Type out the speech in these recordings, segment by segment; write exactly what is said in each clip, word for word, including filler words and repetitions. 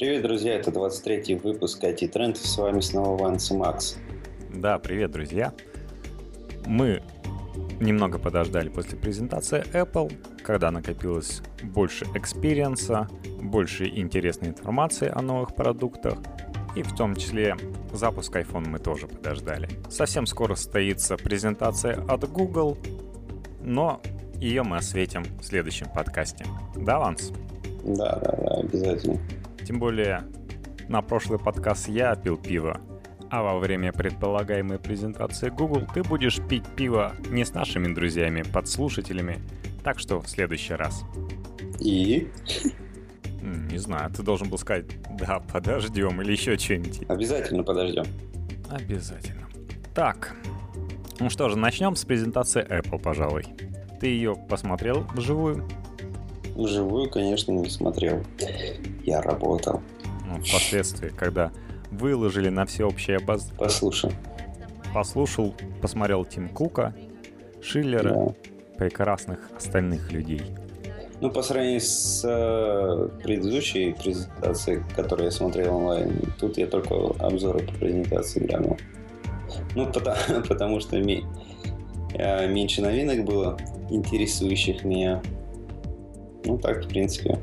Привет, друзья, это двадцать третий выпуск ай ти-тренд, с вами снова Ванс и Макс. Да, привет, друзья. Мы немного подождали после презентации Apple, когда накопилось больше экспириенса, больше интересной информации о новых продуктах, и в том числе запуск iPhone мы тоже подождали. Совсем скоро состоится презентация от Google, но ее мы осветим в следующем подкасте. Да, Ванс? Да, да, да, обязательно. Тем более, на прошлый подкаст я пил пиво, а во время предполагаемой презентации Google ты будешь пить пиво не с нашими друзьями, подслушателями, так что в следующий раз. И? Не знаю, ты должен был сказать, да, подождем или еще что-нибудь. Обязательно подождем. Обязательно. Так, ну что же, начнем с презентации Apple, пожалуй. Ты ее посмотрел вживую? Вживую, конечно, не смотрел. Я работал. Ну, впоследствии, когда выложили на всеобщее обозрение. Послушал. Послушал, посмотрел Тим Кука, Шиллера, да. Прекрасных остальных людей. Ну, по сравнению с э, предыдущей презентацией, которую я смотрел онлайн, тут я только обзоры по презентации глянул. Ну, потому, потому что ми, э, меньше новинок было, интересующих меня. Ну, так, в принципе.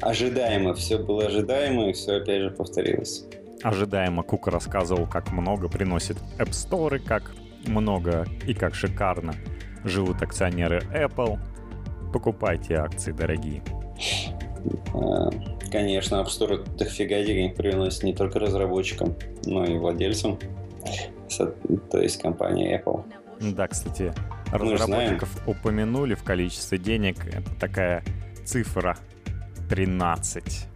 Ожидаемо. Все было ожидаемо, и все опять же повторилось. Ожидаемо Кук рассказывал, как много приносит App Store, как много и как шикарно живут акционеры Apple. Покупайте акции, дорогие. Конечно, App Store так фига денег приносит не только разработчикам, но и владельцам, то есть компании Apple. Да, кстати, разработчиков упомянули в количестве денег. Это такая цифра тринадцать,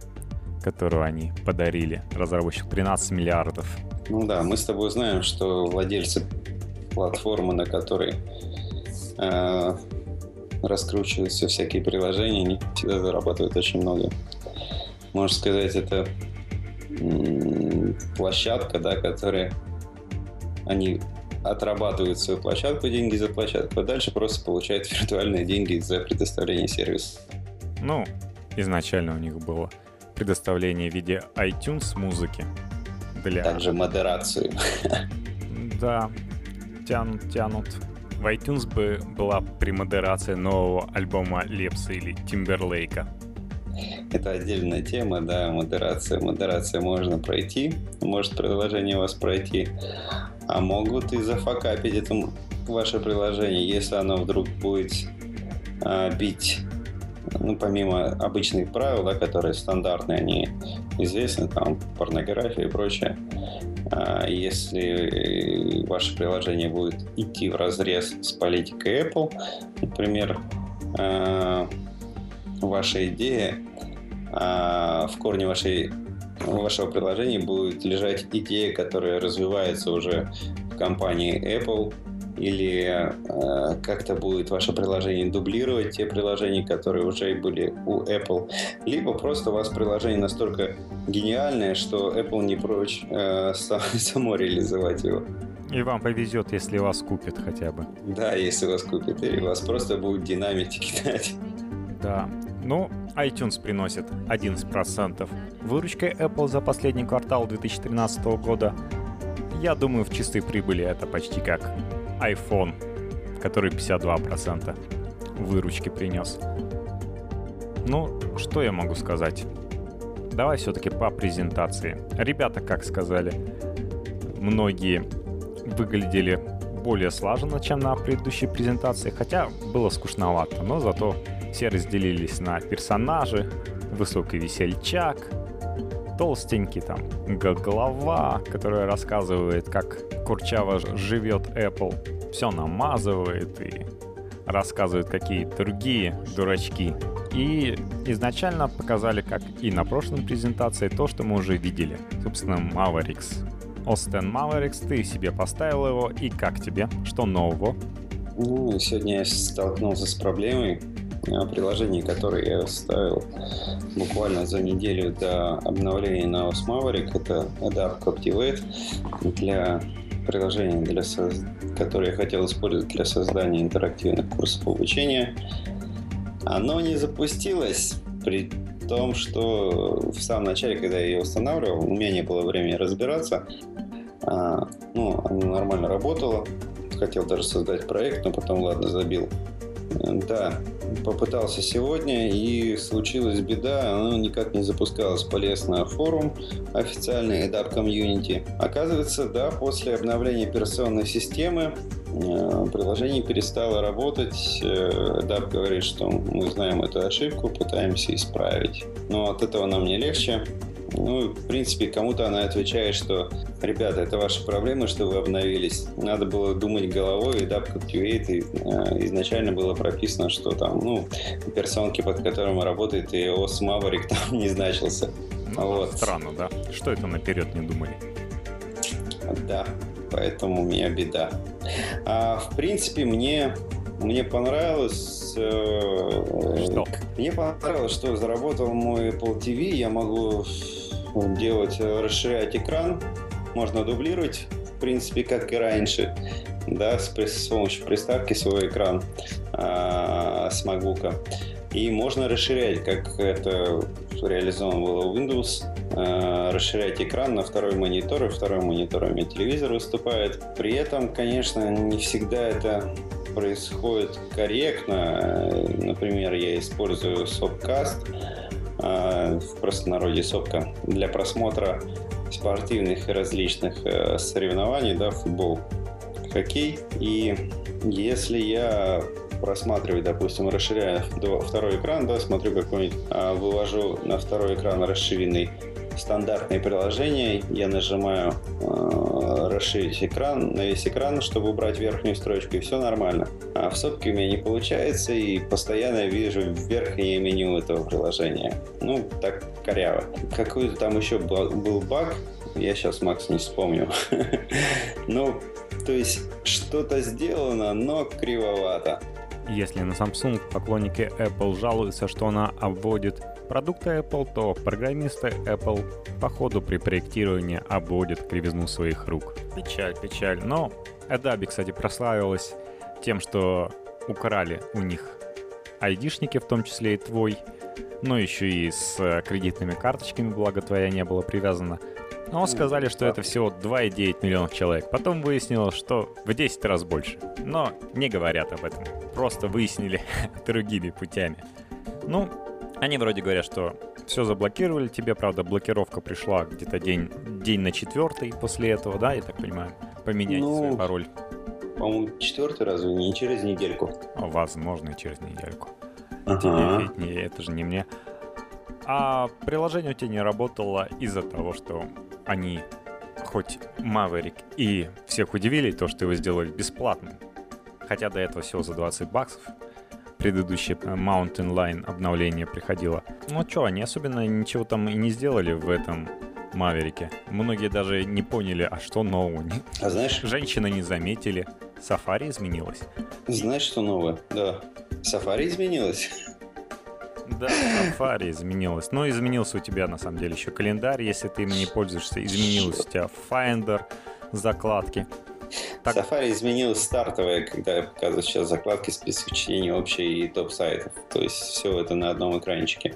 которую они подарили разработчикам. тринадцать миллиардов. Ну да, мы с тобой знаем, что владельцы платформы, на которой э, раскручиваются всякие приложения, они всегда зарабатывают очень много. Можно сказать, это м- площадка, да, которая они... отрабатывают свою площадку, деньги за площадку, а дальше просто получают виртуальные деньги за предоставление сервиса. Ну, изначально у них было предоставление в виде iTunes музыки. Для... Также модерацию. Да, тянут, тянут. В iTunes бы была премодерация нового альбома Лепса или Тимберлейка. Это отдельная тема, да, модерация. Модерация можно пройти, может приложение у вас пройти, а могут и зафакапить это ваше приложение, если оно вдруг будет а, бить, ну, помимо обычных правил, да, которые стандартные, они известны, там, порнография и прочее. А, если ваше приложение будет идти вразрез с политикой Apple, например, а, ваша идея, а, в корне вашей у вашего приложения будет лежать идея, которая развивается уже в компании Apple, или э, как-то будет ваше приложение дублировать те приложения, которые уже были у Apple, либо просто у вас приложение настолько гениальное, что Apple не прочь э, сам, само реализовать его. И вам повезет, если вас купят хотя бы. Да, если вас купят, или вас просто будут динамики кидать. Да, ну... iTunes приносит одиннадцать процентов выручки Apple за последний квартал две тысячи тринадцатого года. Я думаю, в чистой прибыли это почти как iPhone, который пятьдесят два процента выручки принес. Ну, что я могу сказать? Давай все-таки по презентации. Ребята, как сказали, многие выглядели более слаженно, чем на предыдущей презентации, хотя было скучновато, но зато... Все разделились на персонажи: высокий весельчак, толстенький там голова, которая рассказывает, как курчаво живет Apple, все намазывает и рассказывает, какие другие дурачки. И изначально показали, как и на прошлой презентации, то, что мы уже видели. Собственно, Mavericks. о эс X Mavericks, ты себе поставил его, и как тебе? Что нового? Ну, сегодня я столкнулся с проблемой. Приложение, которое я ставил буквально за неделю до обновления на о эс Maverick, это Adapt Captivate для приложения, для соз... которое я хотел использовать для создания интерактивных курсов обучения. Оно не запустилось при в том, что в самом начале, когда я ее устанавливал, у меня не было времени разбираться. А, ну, она нормально работала. Хотел даже создать проект, но потом, ладно, забил. Да, попытался сегодня, и случилась беда, оно никак не запускалось. Полез на форум официальный Adobe Community. Оказывается, да, после обновления операционной системы э, приложение перестало работать. Adobe говорит, что мы знаем эту ошибку, пытаемся исправить. Но от этого нам не легче. Ну, в принципе, кому-то она отвечает, что, ребята, это ваши проблемы, что вы обновились. Надо было думать головой, и Adobe Community изначально было прописано, что там, ну, персонки, под которым работает, и о эс Maverick там не значился. Ну, вот. Странно, да? Что это наперед не думали? Да, поэтому у меня беда. А, в принципе, мне... Мне понравилось, что? Мне понравилось, что заработал мой Apple ти ви. Я могу делать, расширять экран, можно дублировать, в принципе, как и раньше, да, с, с помощью приставки свой экран а, с MacBook. И можно расширять, как это реализовано было у Windows, э, расширять экран на второй монитор, и второй монитор у меня телевизор выступает. При этом, конечно, не всегда это происходит корректно. Например, я использую сопкаст, э, в простонародье сопка, для просмотра спортивных и различных э, соревнований, да, футбол, хоккей. И если я просматривать, допустим, расширяя второй экран, да, смотрю какой-нибудь, а, вывожу на второй экран расширенный стандартное приложение, я нажимаю э, расширить экран на весь экран, чтобы убрать верхнюю строчку, и все нормально. А в сопке у меня не получается, и постоянно вижу верхнее меню этого приложения. Ну, так коряво. Какой-то там еще был баг, я сейчас, Макс, не вспомню. Ну, то есть что-то сделано, но кривовато. Если на Samsung поклонники Apple жалуются, что она обводит продукты Apple, то программисты Apple по ходу при проектировании обводят кривизну своих рук. Печаль, печаль. Но Adobe, кстати, прославилась тем, что украли у них айдишники, в том числе и твой, но еще и с кредитными карточками, благо твоя не было привязана. Но сказали, что это всего два целых девять десятых миллиона человек. Потом выяснилось, что в десять раз больше. Но не говорят об этом. Просто выяснили другими путями. Ну, они вроде говорят, что все заблокировали тебе. Правда, блокировка пришла где-то день, день на четвертый после этого, да, я так понимаю? Поменять ну, свой пароль. По-моему, четвертый раз, не через недельку. Возможно, и через недельку. Ага. Тебе ведь это же не мне. А приложение у тебя не работало из-за того, что они, хоть Maverick и всех удивили, то, что его сделали бесплатным, хотя до этого всего за двадцать баксов предыдущее Mountain Lion обновление приходило. Ну что, они особенно ничего там и не сделали в этом Maverick'е. Многие даже не поняли, а что нового. А знаешь... Женщины не заметили. Safari изменилось. Знаешь, что новое? Да. Safari изменилось? Да, Safari изменилось. Но изменился у тебя, на самом деле, еще календарь, если ты им не пользуешься. Изменился у тебя Finder, закладки. Так... Safari изменилось стартовое, когда я показываю сейчас закладки, список чтения общей и топ-сайтов. То есть все это на одном экранчике.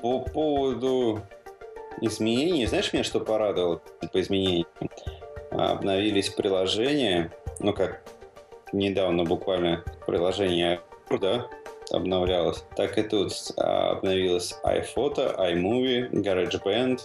По поводу изменений, знаешь, меня что порадовало по изменениям? Обновились приложения, ну как недавно буквально приложение, да, обновлялось. Так и тут обновилось iPhoto, iMovie, GarageBand.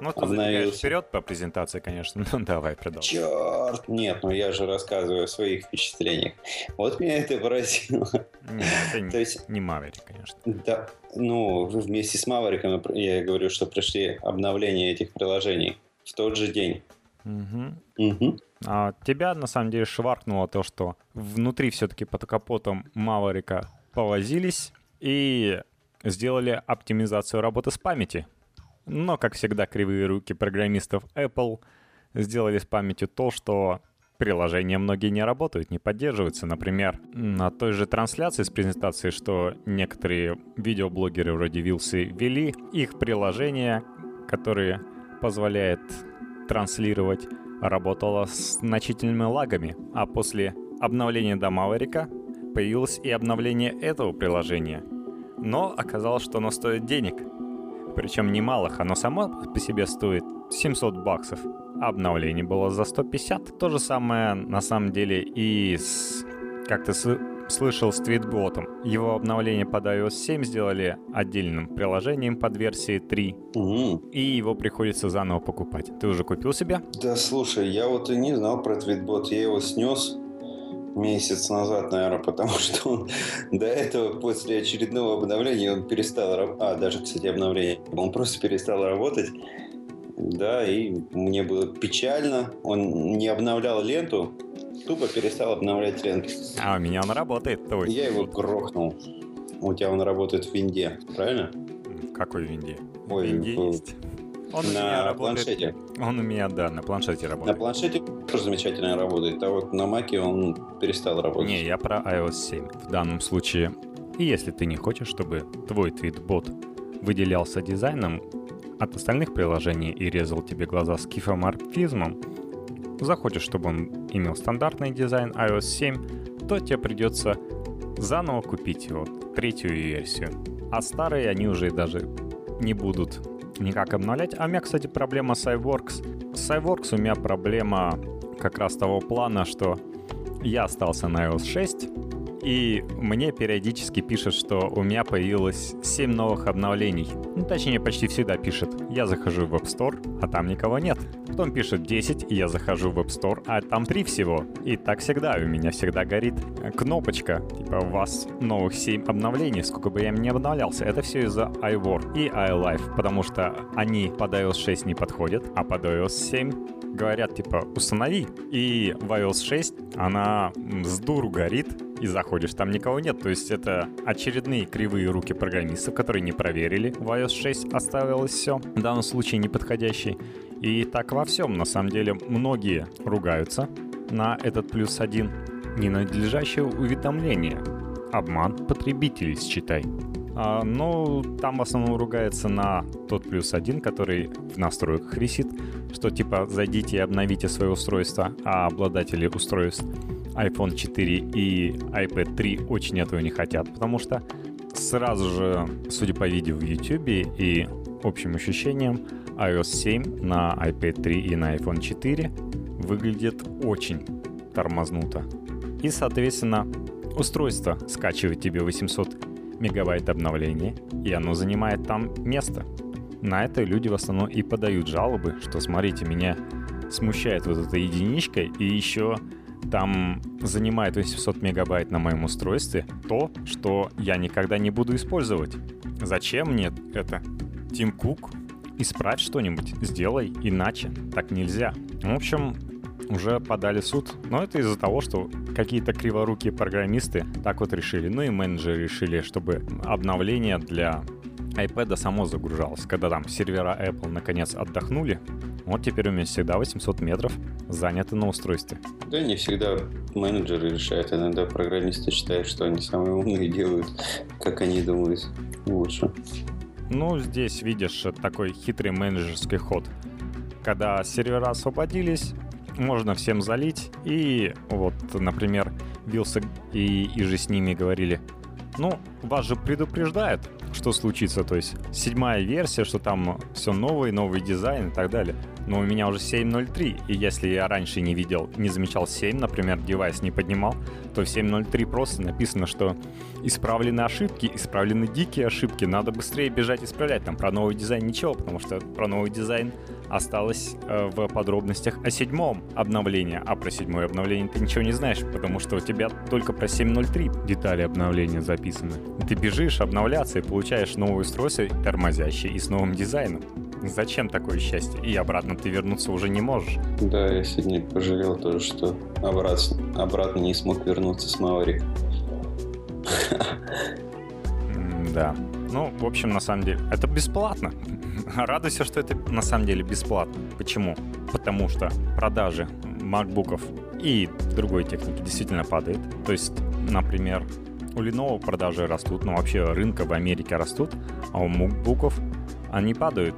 Ну, ты забегаешь вперед по презентации, конечно. Ну, давай, продолжим. Черт, нет, ну я же рассказываю о своих впечатлениях. Вот меня это поразило. Нет, это не, есть, не Maverick, конечно. Да, ну, вместе с Maverick, я говорю, что пришли обновления этих приложений в тот же день. Угу. Угу. А тебя, на самом деле, шваркнуло то, что внутри все-таки под капотом Maverick'а повозились и сделали оптимизацию работы с памяти. Но, как всегда, кривые руки программистов Apple сделали с памятью то, что приложения многие не работают, не поддерживаются. Например, на той же трансляции с презентации, что некоторые видеоблогеры вроде Вилсы вели, их приложение, которое позволяет транслировать, работало с значительными лагами. А после обновления до Maverick'а появилось и обновление этого приложения. Но оказалось, что оно стоит денег. причем немалых, оно само по себе стоит семьсот баксов. Обновлений было за сто пятьдесят. То же самое на самом деле и с, как ты слышал, с Твитботом. Его обновление под ай о эс семь сделали отдельным приложением под версией три. Угу. И его приходится заново покупать. Ты уже купил себе? Да, слушай, я вот и не знал про Твитбот. Я его снес месяц назад, наверное, потому что он до этого, после очередного обновления, он перестал работать. А, даже, кстати, обновление. Он просто перестал работать. Да, и мне было печально. Он не обновлял ленту, тупо перестал обновлять ленту. А у меня он работает, то есть. Я его грохнул. У тебя он работает в винде, правильно? В какой винде? Ой, в винде в... есть. Он на планшете. Он у меня, да, на планшете работает. На планшете тоже замечательно работает, а вот на Маке он перестал работать. Не, я про ай о эс семь в данном случае. И если ты не хочешь, чтобы твой твитбот выделялся дизайном от остальных приложений и резал тебе глаза скифоморфизмом, захочешь, чтобы он имел стандартный дизайн ай о эс семь, то тебе придется заново купить его, третью версию. А старые они уже даже не будут никак обновлять. А у меня, кстати, проблема с iWorks. С iWorks у меня проблема как раз того плана, что я остался на ай о эс шесть, и мне периодически пишет, что у меня появилось семь новых обновлений. Ну, точнее, почти всегда пишет. Я захожу в App Store, а там никого нет. Потом пишет десять, и я захожу в App Store, а там три всего. И так всегда, у меня всегда горит кнопочка, типа, у вас новых семь обновлений, сколько бы я ни обновлялся. Это все из-за iWork и iLife, потому что они под ай о эс шесть не подходят, а под ай о эс семь... говорят, типа, установи. И в ай о эс шесть она с дуру горит, и заходишь, там никого нет. То есть это очередные кривые руки программистов, которые не проверили. В ай о эс шесть оставилось все, в данном случае неподходящий. И так во всем. На самом деле многие ругаются на этот плюс один. Ненадлежащее уведомление. Обман потребителей, считай. А, ну, там в основном ругается на тот плюс один, который в настройках висит, что типа зайдите и обновите свое устройство, а обладатели устройств айфон четыре и айпэд три очень этого не хотят, потому что сразу же, судя по видео в YouTube и общим ощущениям, ай о эс семь на айпэд три и на айфон четыре выглядит очень тормознуто. И, соответственно, устройство скачивает тебе восемьсот мегабайт обновления, и оно занимает там место. На это люди в основном и подают жалобы, что смотрите, меня смущает вот эта единичка, и еще там занимает восемьсот мегабайт на моем устройстве то, что я никогда не буду использовать. Зачем мне это? Тим Кук, исправь что-нибудь, сделай иначе, так нельзя. В общем, уже подали в суд, но это из-за того, что какие-то криворукие программисты так вот решили. Ну и менеджеры решили, чтобы обновление для iPad само загружалось. Когда там сервера Apple наконец отдохнули, вот теперь у меня всегда восемьсот метров заняты на устройстве. Да не всегда менеджеры решают, иногда программисты считают, что они самые умные, делают, как они думают, лучше. Ну, здесь, видишь, такой хитрый менеджерский ход. Когда сервера освободились, можно всем залить. И вот, например, Вилса и, и же с ними говорили, ну, вас же предупреждают, что случится, то есть седьмая версия, что там все новый, новый дизайн и так далее. Но у меня уже семь ноль три, и если я раньше не видел, не замечал семь, например, девайс не поднимал, то в семь ноль три просто написано, что исправлены ошибки, исправлены дикие ошибки, надо быстрее бежать исправлять. Там про новый дизайн ничего, потому что про новый дизайн осталось э, в подробностях о седьмом обновлении, а про седьмое обновление ты ничего не знаешь, потому что у тебя только про семь ноль три детали обновления записаны. Ты бежишь обновляться и получаешь новое устройство, тормозящее и с новым дизайном. Зачем такое счастье? И обратно ты вернуться уже не можешь. Да, я сегодня пожалел тоже, что обратно, обратно не смог вернуться с Маварик. Да. Ну, в общем, на самом деле, это бесплатно. Радуйся, что это на самом деле бесплатно. Почему? Потому что продажи макбуков и другой техники действительно падают. То есть, например, у Lenovo продажи растут, ну вообще рынка в Америке растут, а у макбуков они падают.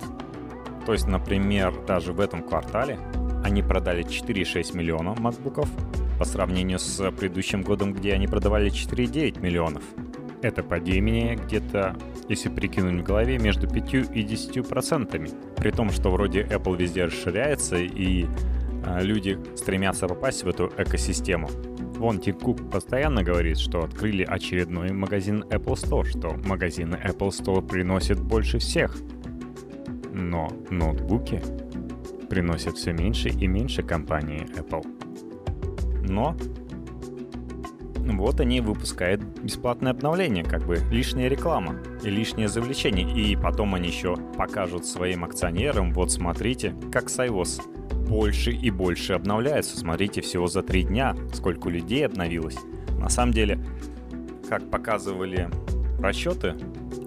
То есть, например, даже в этом квартале они продали четыре целых шесть миллиона макбуков по сравнению с предыдущим годом, где они продавали четыре целых девять миллионов. Это падение где-то, если прикинуть в голове, между пятью и десятью процентами. При том, что вроде Apple везде расширяется и люди стремятся попасть в эту экосистему. Вон Тим Кук постоянно говорит, что открыли очередной магазин Apple Store, что магазин Apple Store приносит больше всех. Но ноутбуки приносят все меньше и меньше компании Apple. Но вот они выпускают бесплатное обновление, как бы лишняя реклама и лишнее завлечение. И потом они еще покажут своим акционерам, вот смотрите, как с iOS. Больше и больше обновляется. Смотрите, всего за три дня сколько людей обновилось. На самом деле, как показывали расчеты,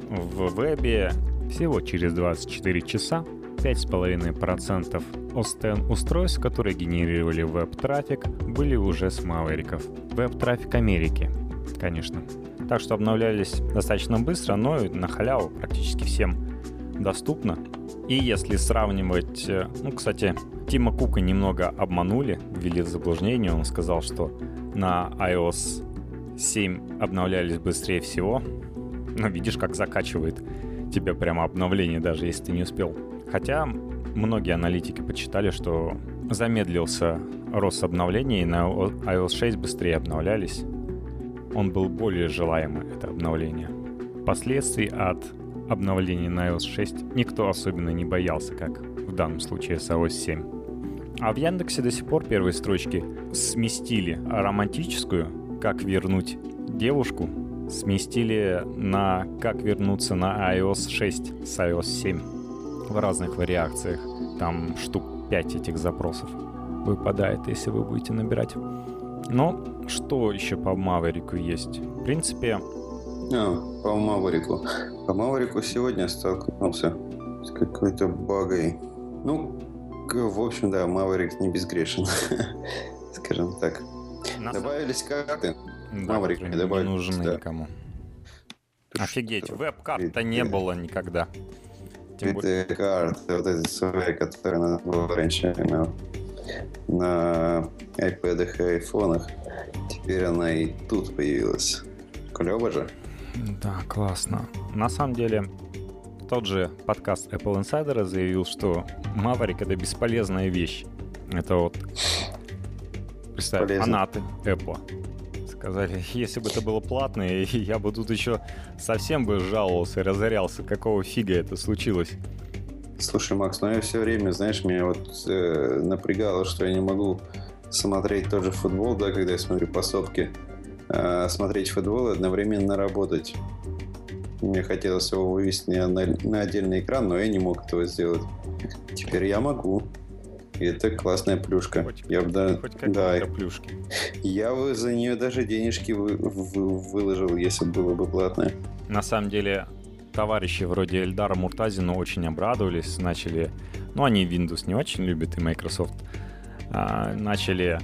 в вебе всего через двадцать четыре часа пять целых пять десятых процента о эс десять устройств, которые генерировали веб-трафик, были уже с Мавериков. Веб-трафик Америки, конечно. Так что обновлялись достаточно быстро, но на халяву практически всем доступно. И если сравнивать... Ну, кстати, Тима Кука немного обманули, ввели в заблуждение. Он сказал, что на ай о эс семь обновлялись быстрее всего. Но видишь, как закачивает тебя прямо обновление, даже если ты не успел. Хотя многие аналитики подсчитали, что замедлился рост обновлений, и на ай о эс шесть быстрее обновлялись. Он был более желаемый, это обновление. Последствий от обновлений на ай о эс шесть никто особенно не боялся, как в данном случае с ай о эс семь. А в Яндексе до сих пор первые строчки сместили романтическую «Как вернуть девушку», сместили на «Как вернуться на ай о эс шесть с ай о эс семь». В разных вариациях, там штук пять этих запросов выпадает, если вы будете набирать. Но что еще по Маверику есть? В принципе... А, по Маверику. По Маверику сегодня столкнулся с какой-то багой. Ну, в общем, да, Маверик не безгрешен, скажем так. Добавились карты. Маверик не добавились. Не нужны никому. Офигеть, веб-карт-то не было никогда. пи ти-карты, вот эти свои, которые надо было раньше на, на iPad'ах и айфонах. Теперь она и тут появилась. Клево же? Да, классно. На самом деле, тот же подкаст Apple Insider заявил, что Maverick — это бесполезная вещь. Это вот, представь, полезно. Фанаты Apple сказали, если бы это было платное, я бы тут еще совсем бы жаловался и разорялся, какого фига это случилось. Слушай, Макс, ну я все время, знаешь, меня вот э, напрягало, что я не могу смотреть тот же футбол, да, когда я смотрю по сотке, э, смотреть футбол и одновременно работать. Мне хотелось его вывести на, на отдельный экран, но я не мог этого сделать. Теперь я могу. И это классная плюшка. Хоть, я хоть, да, хоть какие-то да, плюшки. Я бы за нее даже денежки вы, вы, выложил, если было бы платное. На самом деле, товарищи вроде Эльдара Муртазина очень обрадовались. Начали... Ну, они Windows не очень любят, и Microsoft. А, начали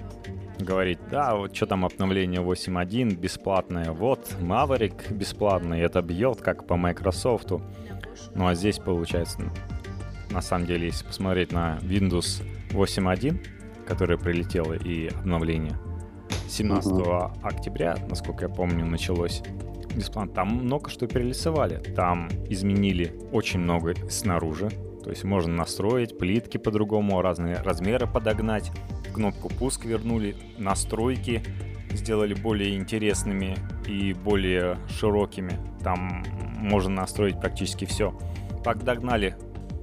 говорить, да, вот что там обновление восемь точка один бесплатное. Вот, Maverick бесплатный. Это бьет как по Microsoft. Ну, а здесь получается... На самом деле, если посмотреть на Windows восемь точка один, которая прилетела, и обновление семнадцатого октября, насколько я помню, началось бесплатно. Там много что перелистывали. Там изменили очень много снаружи. То есть можно настроить плитки по-другому, разные размеры подогнать. Кнопку «Пуск» вернули, настройки сделали более интересными и более широкими. Там можно настроить практически все. Подогнали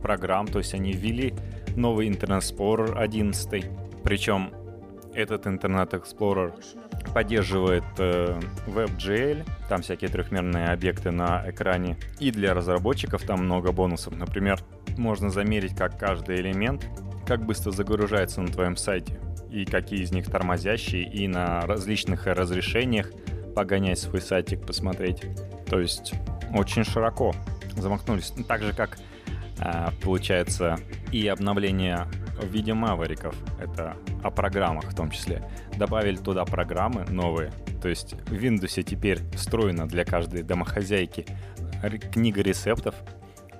программ, то есть они ввели новый Internet Explorer одиннадцать. Причем этот Internet Explorer поддерживает э, веб джей эл, там всякие трехмерные объекты на экране. И для разработчиков там много бонусов. Например, можно замерить, как каждый элемент, как быстро загружается на твоем сайте, и какие из них тормозящие, и на различных разрешениях погонять свой сайтик, посмотреть. То есть очень широко замахнулись. Так же, как получается, и обновление в виде Мавериков, это о программах в том числе. Добавили туда программы новые, то есть в Windows теперь встроена для каждой домохозяйки книга рецептов,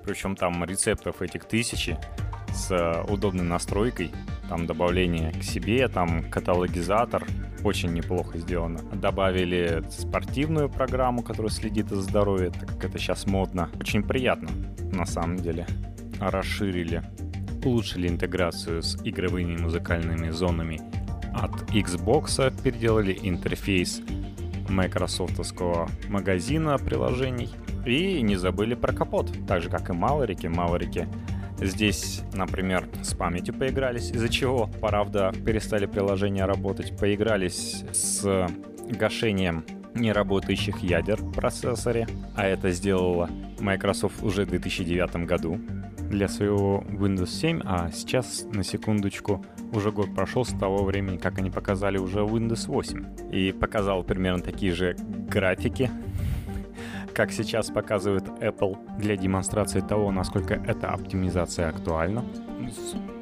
причем там рецептов этих тысячи с удобной настройкой, там добавление к себе, там каталогизатор, очень неплохо сделано. Добавили спортивную программу, которая следит за здоровьем, так как это сейчас модно. Очень приятно, на самом деле. Расширили, улучшили интеграцию с игровыми музыкальными зонами от Xbox, переделали интерфейс майкрософтовского магазина приложений и не забыли про капот, так же как и Маверики. Маверики здесь, например, с памятью поигрались, из-за чего, правда, перестали приложения работать, поигрались с гашением неработающих ядер в процессоре, а это сделала Microsoft уже в две тысячи девятом году для своего Windows семь, а сейчас, на секундочку, уже год прошел с того времени, как они показали уже Windows восемь. И показал примерно такие же графики, как сейчас показывает Apple, для демонстрации того, насколько эта оптимизация актуальна.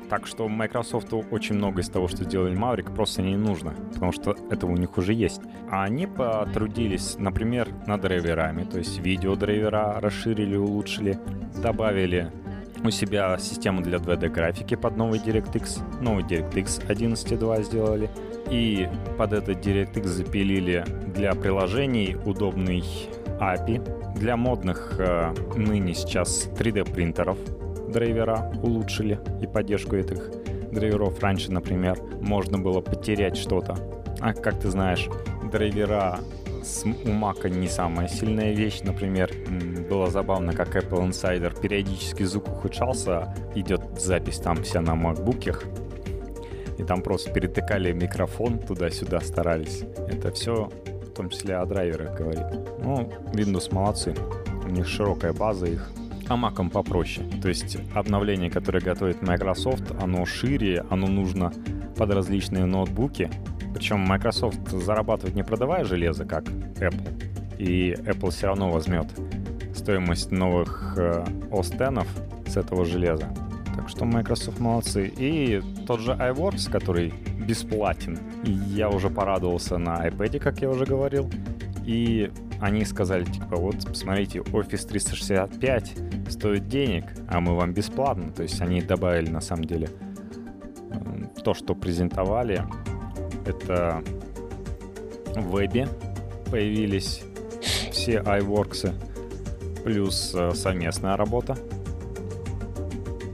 Так что Microsoft очень много из того, что делали Maverick, просто не нужно, потому что этого у них уже есть. А они потрудились, например, над драйверами, то есть видеодрайвера расширили, улучшили, добавили у себя систему для два дэ-графики под новый DirectX, новый DirectX одиннадцать точка два сделали, и под этот DirectX запилили для приложений удобный эй пи ай, для модных э, ныне сейчас три дэ-принтеров драйвера улучшили и поддержку этих драйверов. Раньше, например, можно было потерять что-то, а как ты знаешь, драйвера с у Мака не самая сильная вещь. Например, было забавно, как Apple Insider периодически звук ухудшался, идет запись там вся на макбуках, и там просто перетыкали микрофон туда-сюда, старались. Это все в том числе о драйверах говорит. Ну, Windows молодцы, у них широкая база их. А Mac'ом попроще, то есть обновление, которое готовит Microsoft, оно шире, оно нужно под различные ноутбуки. Причем Microsoft зарабатывает, не продавая железо, как Apple. И Apple все равно возьмет стоимость новых э, о эс икс с этого железа. Так что Microsoft молодцы. И тот же iWorks, который бесплатен. И я уже порадовался на iPad, как я уже говорил. И они сказали, типа, вот, посмотрите, Office триста шестьдесят пять стоит денег, а мы вам бесплатно. То есть они добавили, на самом деле, то, что презентовали. Это в вебе появились все iWorks, плюс совместная работа.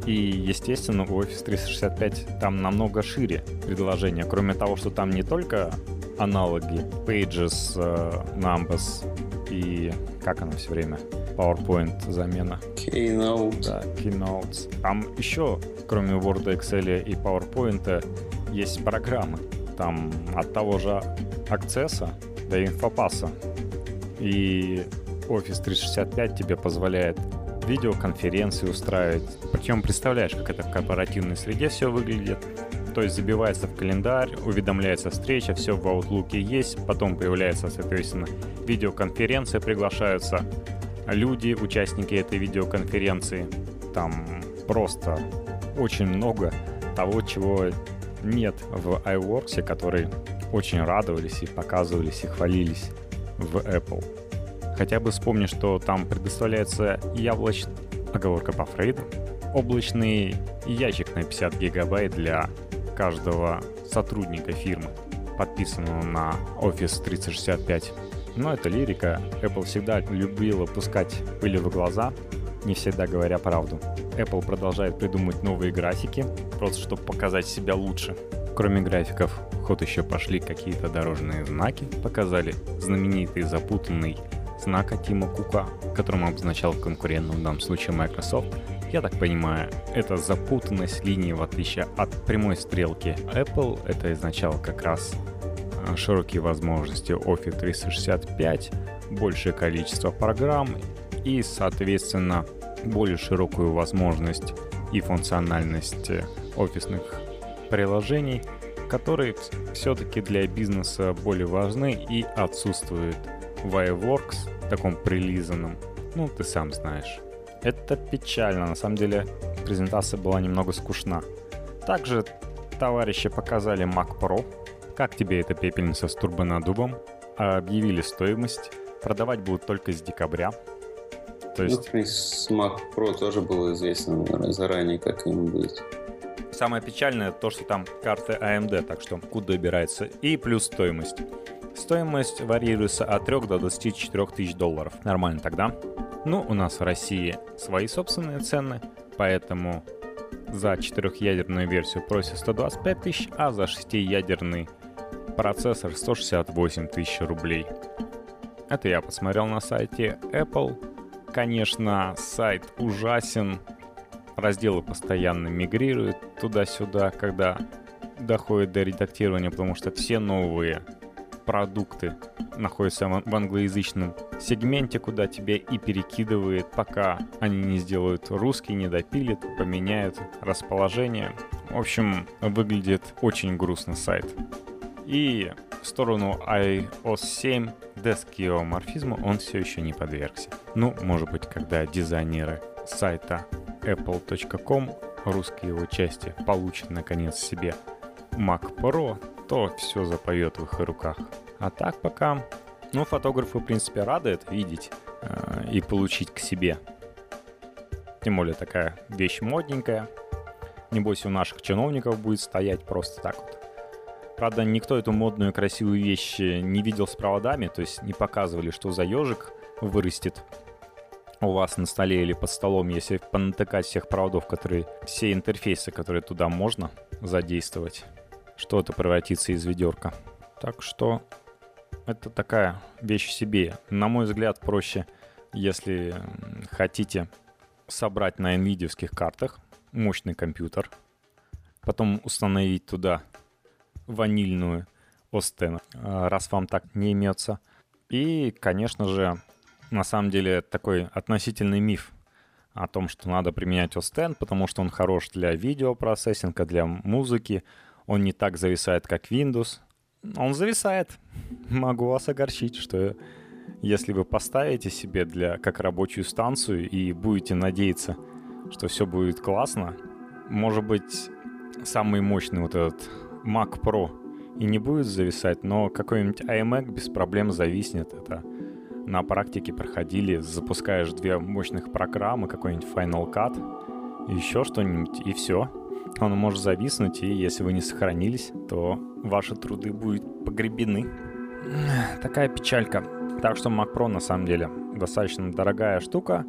И, естественно, в Office триста шестьдесят пять там намного шире предложение. Кроме того, что там не только аналоги Pages, Numbers и, как оно все время, PowerPoint замена. Keynote. Да, Keynote. Там еще, кроме Word, Excel и PowerPoint, есть программы. Там от того же аксесса до инфопаса. И Office триста шестьдесят пять тебе позволяет видеоконференции устраивать. Причем представляешь, как это в корпоративной среде все выглядит. То есть забивается в календарь, уведомляется встреча, все в Outlook есть, потом появляется, соответственно, видеоконференция, приглашаются люди, участники этой видеоконференции. Там просто очень много того, чего нет в iWorks, которые очень радовались и показывались и хвалились в Apple. Хотя бы вспомни, что там предоставляется яблочный, оговорка по Фрейду, облачный ящик на пятьдесят гигабайт для каждого сотрудника фирмы, подписанного на Office триста шестьдесят пять. Но это лирика. Apple всегда любила пускать пыль в глаза, не всегда говоря правду. Apple продолжает придумывать новые графики, просто чтобы показать себя лучше. Кроме графиков, в ход еще пошли какие-то дорожные знаки. Показали знаменитый запутанный знак от Тима Кука, которым обозначал конкурент, в данном случае Microsoft. Я так понимаю, это запутанность линии, в отличие от прямой стрелки Apple. Это изначало как раз широкие возможности Office триста шестьдесят пять, большее количество программ и, соответственно, более широкую возможность и функциональность офисных приложений, которые все-таки для бизнеса более важны и отсутствуют в iWorks, таком прилизанном. Ну, ты сам знаешь. Это печально. На самом деле, презентация была немного скучна. Также товарищи показали Mac Pro. Как тебе эта пепельница с турбонаддувом? Объявили стоимость. Продавать будут только с декабря. То есть... Ну, в принципе, с Mac Pro тоже было известно заранее, как им будет. Самое печальное то, что там карты эй эм ди, так что куда добирается. И плюс стоимость. Стоимость варьируется от трёх до двадцати четырёх тысяч долларов. Нормально тогда. Ну, у нас в России свои собственные цены, поэтому за четырехъядерную версию просят сто двадцать пять тысяч, а за шестиядерный процессор сто шестьдесят восемь тысяч рублей. Это я посмотрел на сайте Apple. Конечно, сайт ужасен. Разделы постоянно мигрируют туда-сюда, когда доходит до редактирования, потому что все новые продукты находятся в англоязычном сегменте, куда тебя и перекидывает, пока они не сделают русский, не допилят, поменяют расположение. В общем, выглядит очень грустно сайт. И в сторону ай о эс семь дескеоморфизму он все еще не подвергся. Ну, может быть, когда дизайнеры сайта apple точка ком русские его части получат наконец себе Mac Pro, то все запоет в их руках. А так пока, ну, фотографы, в принципе, рады это видеть э, и получить к себе. Тем более такая вещь модненькая. Небось, у наших чиновников будет стоять просто так вот. Правда, никто эту модную красивую вещь не видел с проводами, то есть не показывали, что за ежик вырастет у вас на столе или под столом, если понатыкать всех проводов, которые, все интерфейсы, которые туда можно задействовать, что-то превратится из ведерка. Так что это такая вещь в себе. На мой взгляд, проще, если хотите собрать на NVIDIA-вских картах мощный компьютер, потом установить туда ванильную ОС-тен, раз вам так не имется. И, конечно же, на самом деле такой относительный миф о том, что надо применять ОС-тен, потому что он хорош для видеопроцессинга, для музыки. Он не так зависает, как Windows. Он зависает. Могу вас огорчить, что если вы поставите себе для, как рабочую станцию и будете надеяться, что все будет классно, может быть, самый мощный вот этот Mac Pro и не будет зависать, но какой-нибудь iMac без проблем зависнет. Это на практике проходили. Запускаешь две мощных программы, какой-нибудь Final Cut, еще что-нибудь, и все. Он может зависнуть, и если вы не сохранились, то ваши труды будут погребены. Такая печалька. Так что Mac Pro на самом деле достаточно дорогая штука.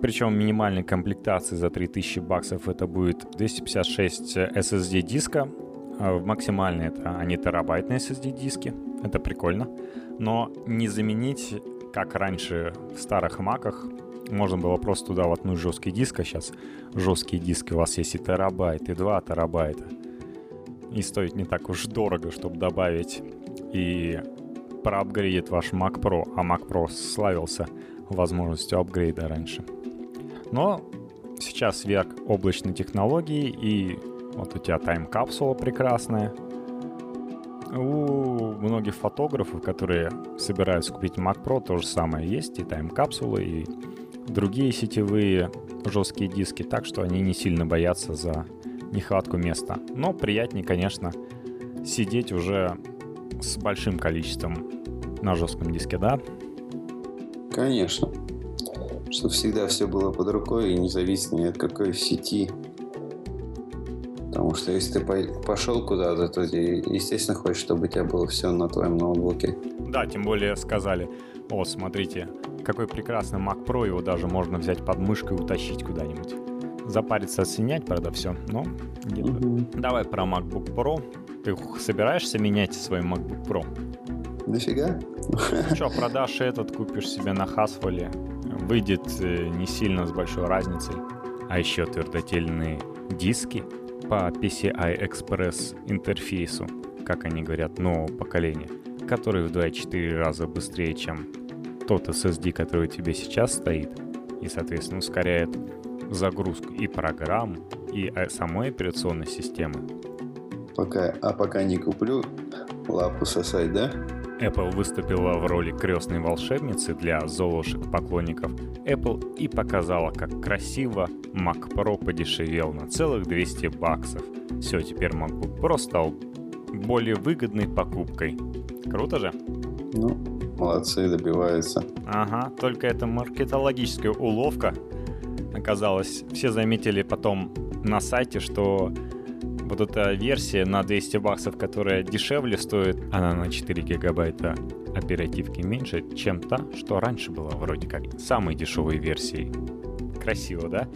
Причем минимальной комплектации за три тысячи баксов это будет двести пятьдесят шесть эс эс ди диска. В максимальной это они терабайтные эс эс ди диски. Это прикольно. Но не заменить, как раньше в старых маках, можно было просто туда воткнуть жесткий диск, а сейчас жесткие диски у вас есть и терабайт, и два терабайта. И стоит не так уж дорого, чтобы добавить и проапгрейдить ваш Mac Pro. А Mac Pro славился возможностью апгрейда раньше. Но сейчас век облачной технологии, и вот у тебя тайм-капсула прекрасная. У многих фотографов, которые собираются купить Mac Pro, то же самое есть. И тайм-капсулы, и другие сетевые жесткие диски. Так что они не сильно боятся за нехватку места. Но приятнее, конечно, сидеть уже с большим количеством на жестком диске, да? Конечно. Чтобы всегда все было под рукой и независимо ни от какой сети. Потому что если ты пошел куда-то, то ты, естественно, хочешь, чтобы у тебя было все на твоем ноутбуке. Да, тем более сказали: о, смотрите, какой прекрасный Mac Pro, его даже можно взять под мышкой и утащить куда-нибудь. Запариться, оценять, правда, все, но где-то. Угу. Давай про MacBook Pro. Ты собираешься менять свой MacBook Pro? Нафига? Че, продашь этот, купишь себе на Haswell. Выйдет не сильно с большой разницей. А еще твердотельные диски по пи си ай экспресс интерфейсу, как они говорят, нового поколения, который в два и четыре раза быстрее, чем тот эс эс ди, который у тебя сейчас стоит, и, соответственно, ускоряет загрузку и программ, и самой операционной системы. Пока, а пока не куплю, лапу сосать, да? Apple выступила в роли крестной волшебницы для золушек-поклонников Apple и показала, как красиво Mac Pro подешевел на целых двести баксов. Все, теперь MacBook Pro стал более выгодной покупкой. Круто же? Ну, молодцы, добиваются. Ага, только эта маркетологическая уловка оказалась. Все заметили потом на сайте, что вот эта версия на двести баксов, которая дешевле стоит, она на четыре гигабайта оперативки меньше, чем та, что раньше была вроде как самой дешевой версией. Красиво, да?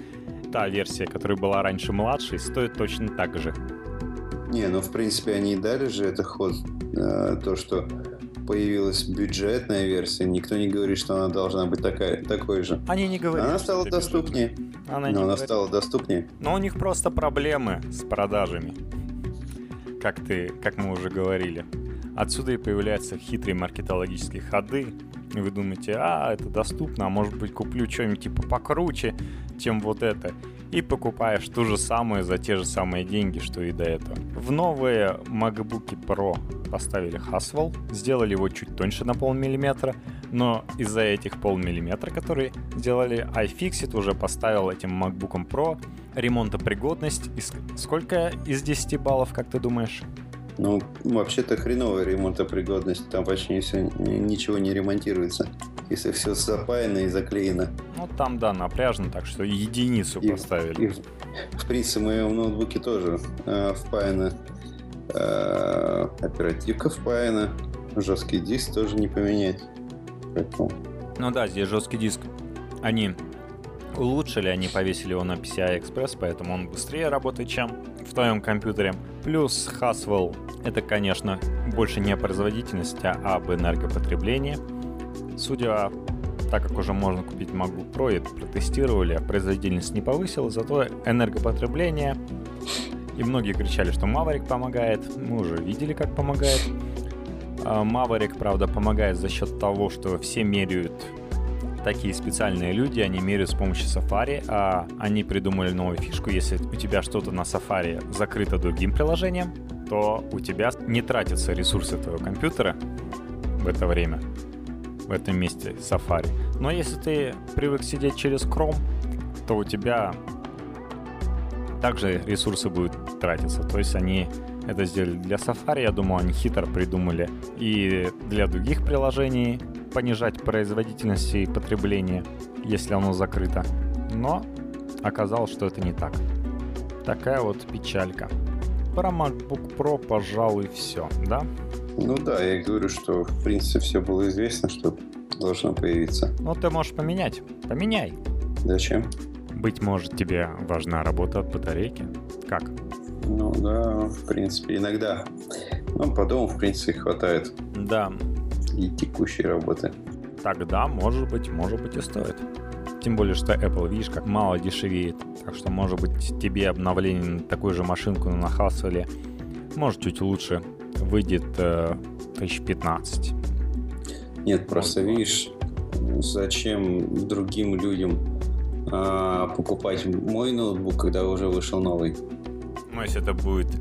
Та версия, которая была раньше младшей, стоит точно так же. Не, ну в принципе они и дали же этот ход. То, что появилась бюджетная версия, никто не говорит, что она должна быть такая, такой же. Они не говорят. Она стала доступнее. Она, Но она стала доступнее. Но у них просто проблемы с продажами. Как ты, как мы уже говорили. Отсюда и появляются хитрые маркетологические ходы. И вы думаете, а, это доступно, а может быть куплю что-нибудь типа покруче, чем вот это. И покупаешь то же самое за те же самые деньги, что и до этого. В новые MacBook Pro поставили Haswell, сделали его чуть тоньше на полмиллиметра, но из-за этих полмиллиметра, которые делали, iFixit уже поставил этим MacBook Pro ремонтопригодность. Сколько из десяти баллов, как ты думаешь? Ну, вообще-то хреновая ремонтопригодность. Там почти все, ничего не ремонтируется, если все запаяно и заклеено. Ну, там, да, напряжно, так что единицу и, поставили. И, в принципе, в моем ноутбуке тоже э, впаяна э, оперативка впаяна. Жесткий диск тоже не поменять. Поэтому... Ну да, здесь жесткий диск. Они улучшили, они повесили его на пи си ай экспресс, поэтому он быстрее работает, чем в твоем компьютере. Плюс Haswell — это, конечно, больше не о производительности, а об энергопотреблении. Судя, так как уже можно купить MacBook Pro, это протестировали, производительность не повысила, зато энергопотребление. И многие кричали, что Maverick помогает. Мы уже видели, как помогает. Maverick, правда, помогает за счет того, что все меряют. Такие специальные люди, они меряют с помощью Safari, а они придумали новую фишку. Если у тебя что-то на Safari закрыто другим приложением, то у тебя не тратятся ресурсы твоего компьютера в это время, в этом месте Safari. Но если ты привык сидеть через Chrome, то у тебя также ресурсы будут тратиться. То есть они это сделали для Safari, я думаю, они хитро придумали и для других приложений понижать производительность и потребление, если оно закрыто. Но оказалось, что это не так. Такая вот печалька. Про MacBook Pro, пожалуй, все, да? Ну да, я говорю, что в принципе все было известно, что должно появиться. Ну ты можешь поменять. Поменяй. Зачем? Быть может, тебе важна работа от батарейки? Как? Ну да, в принципе, иногда. Ну, по дому, в принципе, хватает. Да. И текущей работы. Тогда, может быть, может быть и стоит. Тем более, что Apple, видишь, как мало дешевеет. Так что, может быть, тебе обновление на такую же машинку на Haswell, может, чуть лучше выйдет э, тысяча пятнадцать. Нет, просто, может, видишь, зачем другим людям э, покупать мой ноутбук, когда уже вышел новый? Ну, если это будет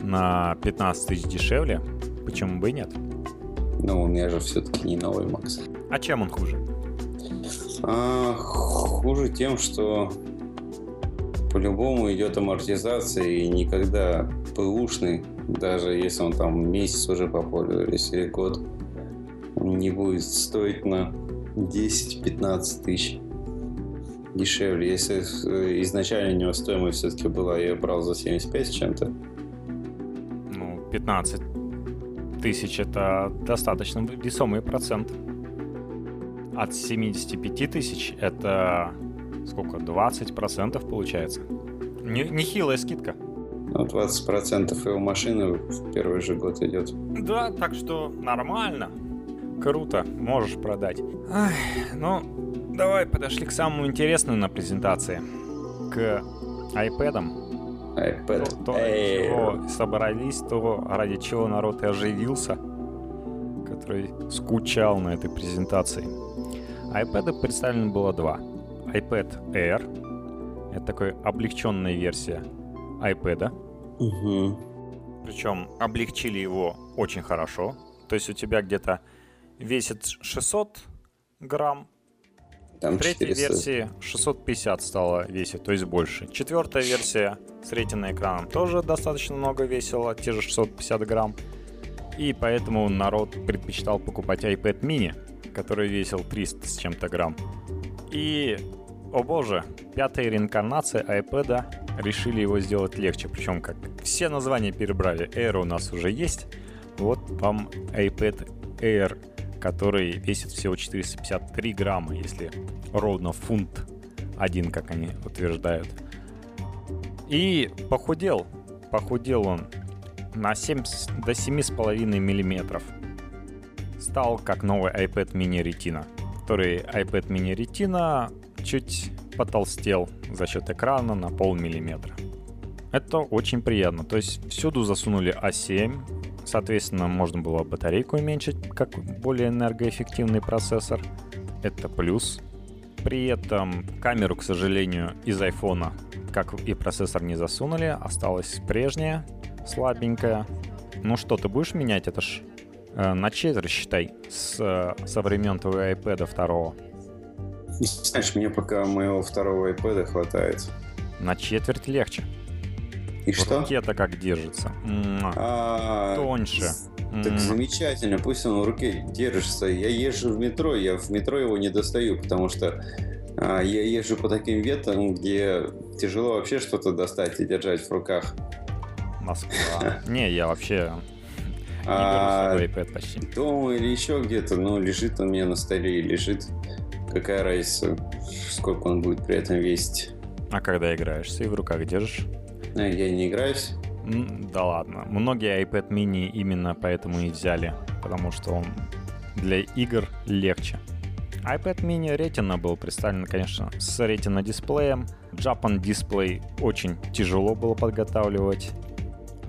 на пятнадцать тысяч дешевле, почему бы и нет? Ну, у меня же все-таки не новый, Макс. А чем он хуже? А, хуже тем, что по-любому идет амортизация, и никогда бэушный, даже если он там месяц уже попользовались или год, не будет стоить на десять-пятнадцать тысяч дешевле. Если изначально у него стоимость все-таки была, я брал за семьдесят пять с чем-то. Ну, пятнадцать тысяч — это достаточно весомый процент. От семьдесят пять тысяч это сколько? двадцать процентов получается. Нехилая скидка. Ну, двадцать процентов его машины в первый же год идет. Да, так что нормально. Круто, можешь продать. Ах, ну, давай подошли к самому интересному на презентации. К iPad'ам. iPad. То, ради чего собрались, то, ради чего народ и оживился, который скучал на этой презентации. iPad'а представлено было два. iPad Air — это такая облегченная версия iPad'а. Угу. Причем облегчили его очень хорошо. То есть у тебя где-то весит шестьсот грамм. В третьей версии шестьсот пятьдесят стало весить, то есть больше. Четвертая версия с ретина-экраном тоже достаточно много весила, те же шестьсот пятьдесят грамм. И поэтому народ предпочитал покупать iPad mini, который весил триста с чем-то грамм. И, о боже, пятая реинкарнация iPad'а решили его сделать легче. Причем как все названия перебрали. Air у нас уже есть. Вот вам iPad Air, который весит всего четыреста пятьдесят три грамма, если ровно фунт один, как они утверждают. И похудел. Похудел он на семь, до семь целых пять десятых миллиметров. Стал как новый iPad mini Retina. Который iPad mini Retina чуть потолстел за счет экрана на полмиллиметра. Это очень приятно. То есть всюду засунули а семь. Соответственно, можно было батарейку уменьшить, как более энергоэффективный процессор. Это плюс. При этом камеру, к сожалению, из iPhone, как и процессор, не засунули. Осталась прежняя, слабенькая. Ну что, ты будешь менять? Это ж э, на четверть, считай, с, э, со времен твоего iPad два. Знаешь, мне пока моего второго iPad хватает. На четверть легче. И вот что? Руке-то как держится. А, Тоньше. Так замечательно, пусть он в руке держится. Я езжу в метро, я в метро его не достаю, потому что а, я езжу по таким веткам, где тяжело вообще что-то достать и держать в руках. Москва. Не, я вообще не беру с собой iPad почти. Дома или еще где-то, но лежит он у меня на столе и лежит. Какая разница, сколько он будет при этом весить. А когда играешься и в руках держишь? А, я не играюсь. Да ладно. Многие iPad mini именно поэтому и взяли, потому что он для игр легче. iPad mini Retina был представлен, конечно, с Retina дисплеем. Japan Display очень тяжело было подготавливать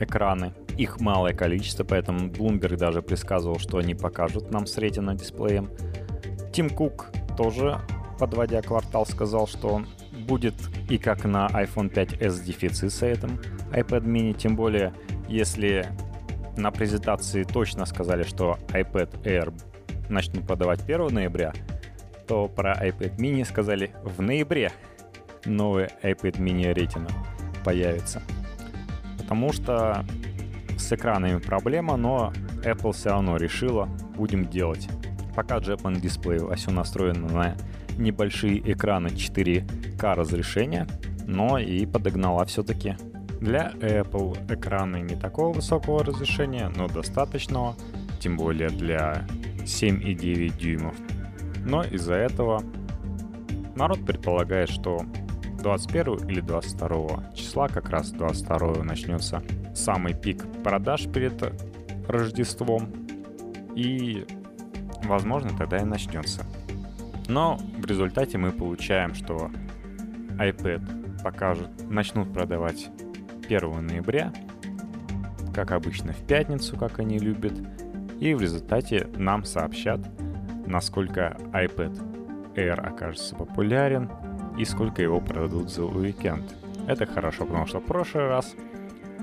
экраны. Их малое количество, поэтому Bloomberg даже предсказывал, что они покажут нам с Retina дисплеем. Тим Кук тоже, подводя квартал, сказал, что он будет и как на iPhone пять эс дефицит с этим iPad mini, тем более, если на презентации точно сказали, что iPad Air начнут продавать первого ноября, то про iPad mini сказали в ноябре новый iPad mini Retina появится. Потому что с экранами проблема, но Apple все равно решила, будем делать. Пока Japan Display все настроено на небольшие экраны четыре ка разрешения, но и подогнала все-таки для Apple экраны не такого высокого разрешения, но достаточного, тем более для семь целых девять десятых дюймов. Но из-за этого народ предполагает, что двадцать первого или двадцать второго числа, как раз двадцать второго, начнется самый пик продаж перед Рождеством, и возможно, тогда и начнется. Но в результате мы получаем, что iPad покажут, начнут продавать первого ноября, как обычно в пятницу, как они любят, и в результате нам сообщат, насколько iPad Air окажется популярен и сколько его продадут за уикенд. Это хорошо, потому что в прошлый раз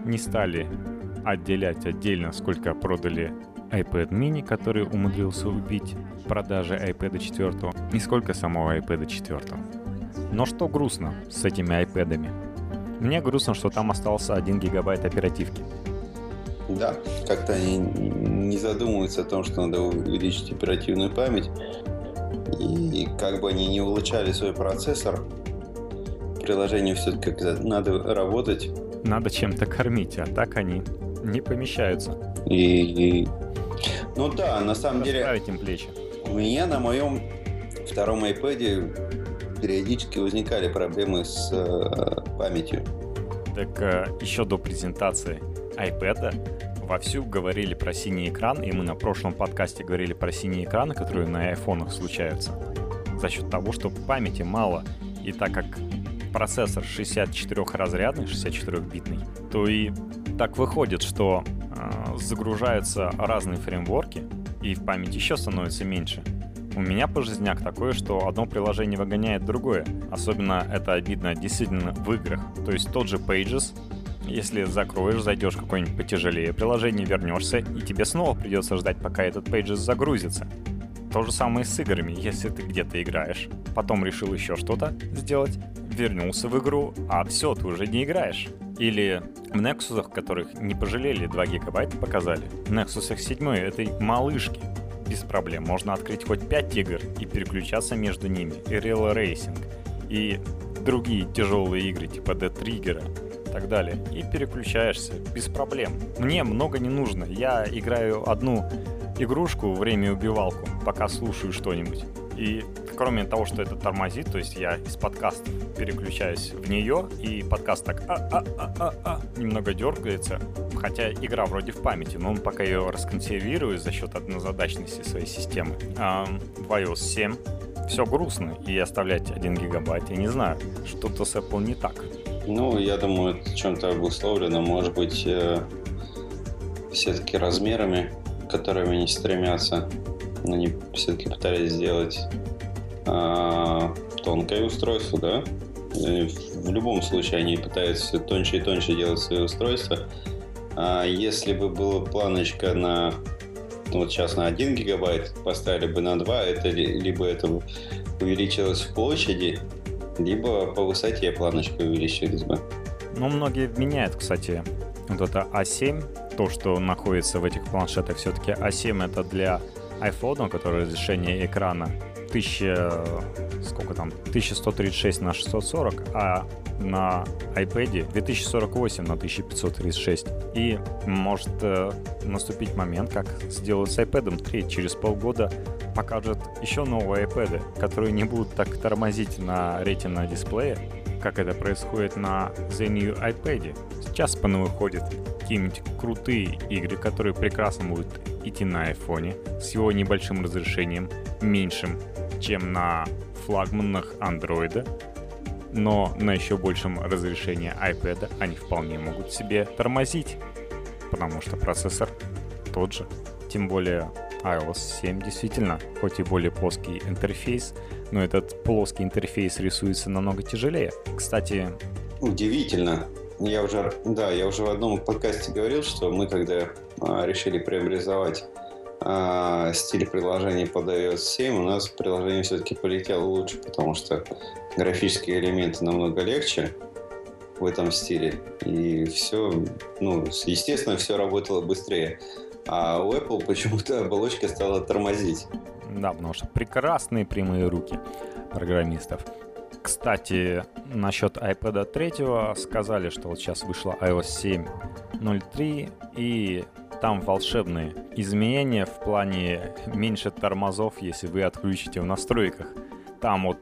не стали отделять отдельно, сколько продали iPad mini, который умудрился убить продажи iPad четыре, и сколько самого iPad четыре. Но что грустно с этими iPad'ами? Мне грустно, что там остался один гигабайт оперативки. Да, как-то они не задумываются о том, что надо увеличить оперативную память. И как бы они не улучшали свой процессор, приложению все-таки надо работать. Надо чем-то кормить, а так они не помещаются. И... Ну да, на самом деле им плечи. У меня на моем втором iPad периодически возникали проблемы с э, памятью. Так э, еще до презентации iPad вовсю говорили про синий экран, и мы на прошлом подкасте говорили про синие экраны, которые на айфонах случаются за счет того, что памяти мало. И так как процессор шестьдесят четырёхразрядный, шестьдесят четыре битный, то и так выходит, что э, загружаются разные фреймворки, и в памяти еще становится меньше. У меня по жизняк такое, что одно приложение выгоняет другое. Особенно это обидно действительно в играх. То есть тот же Pages, если закроешь, зайдешь в какое-нибудь потяжелее приложение, вернешься, и тебе снова придется ждать, пока этот Pages загрузится. То же самое с играми. Если ты где-то играешь, потом решил еще что-то сделать, вернулся в игру, а все, ты уже не играешь. Или в Nexus'ах, которых не пожалели, два гигабайта показали. В Nexus семь этой малышки без проблем. Можно открыть хоть пять игр и переключаться между ними. И Real Racing, и другие тяжелые игры типа Death Trigger и так далее, и переключаешься без проблем. Мне много не нужно, я играю одну игрушку «Время-убивалку», пока слушаю что-нибудь. И кроме того, что это тормозит, то есть я из подкаста переключаюсь в нее, и подкаст так а-а-а-а-а немного дергается, хотя игра вроде в памяти, но он пока ее расконсервирует за счет однозадачности своей системы. А в iOS семь все грустно, и оставлять один гигабайт, я не знаю, что-то с Apple не так. Ну, я думаю, это чем-то обусловлено, может быть, э, все-таки размерами, которыми они стремятся. Они все-таки пытались сделать а, тонкое устройство, да? И в любом случае они пытаются все тоньше и тоньше делать свои устройства. А если бы была планочка на, ну, вот сейчас на один гигабайт, поставили бы на два, это либо это увеличилось в площади, либо по высоте планочка увеличилась бы. Ну, многие меняют, кстати, вот это а семь, то, что находится в этих планшетах. Все-таки а семь это для iPhone, который разрешение экрана тысяча, сколько там, тысяча сто тридцать шесть на шестьсот сорок, а на iPad две тысячи сорок восемь на тысяча пятьсот тридцать шесть. И может э, наступить момент, как сделают с iPad три. Через полгода покажут еще новые iPad, которые не будут так тормозить на Retina дисплее, как это происходит на The New iPad. Сейчас понавыходят какие-нибудь крутые игры, которые прекрасно будут идти на iPhone с его небольшим разрешением, меньшим, чем на флагманах Android, но на еще большем разрешении iPad они вполне могут себе тормозить, потому что процессор тот же. Тем более iOS семь действительно, хоть и более плоский интерфейс, но этот плоский интерфейс рисуется намного тяжелее. Кстати, удивительно. Я уже, да, я уже в одном подкасте говорил, что мы, когда а, решили преобразовать а, стиль приложений под iOS семь, у нас приложение все-таки полетело лучше, потому что графические элементы намного легче в этом стиле, и все, ну, естественно, все работало быстрее. А у Apple почему-то оболочка стала тормозить. Да, потому что прекрасные прямые руки программистов. Кстати, насчет iPad три сказали, что вот сейчас вышла iOS семь ноль три, и там волшебные изменения в плане меньше тормозов, если вы отключите в настройках. Там вот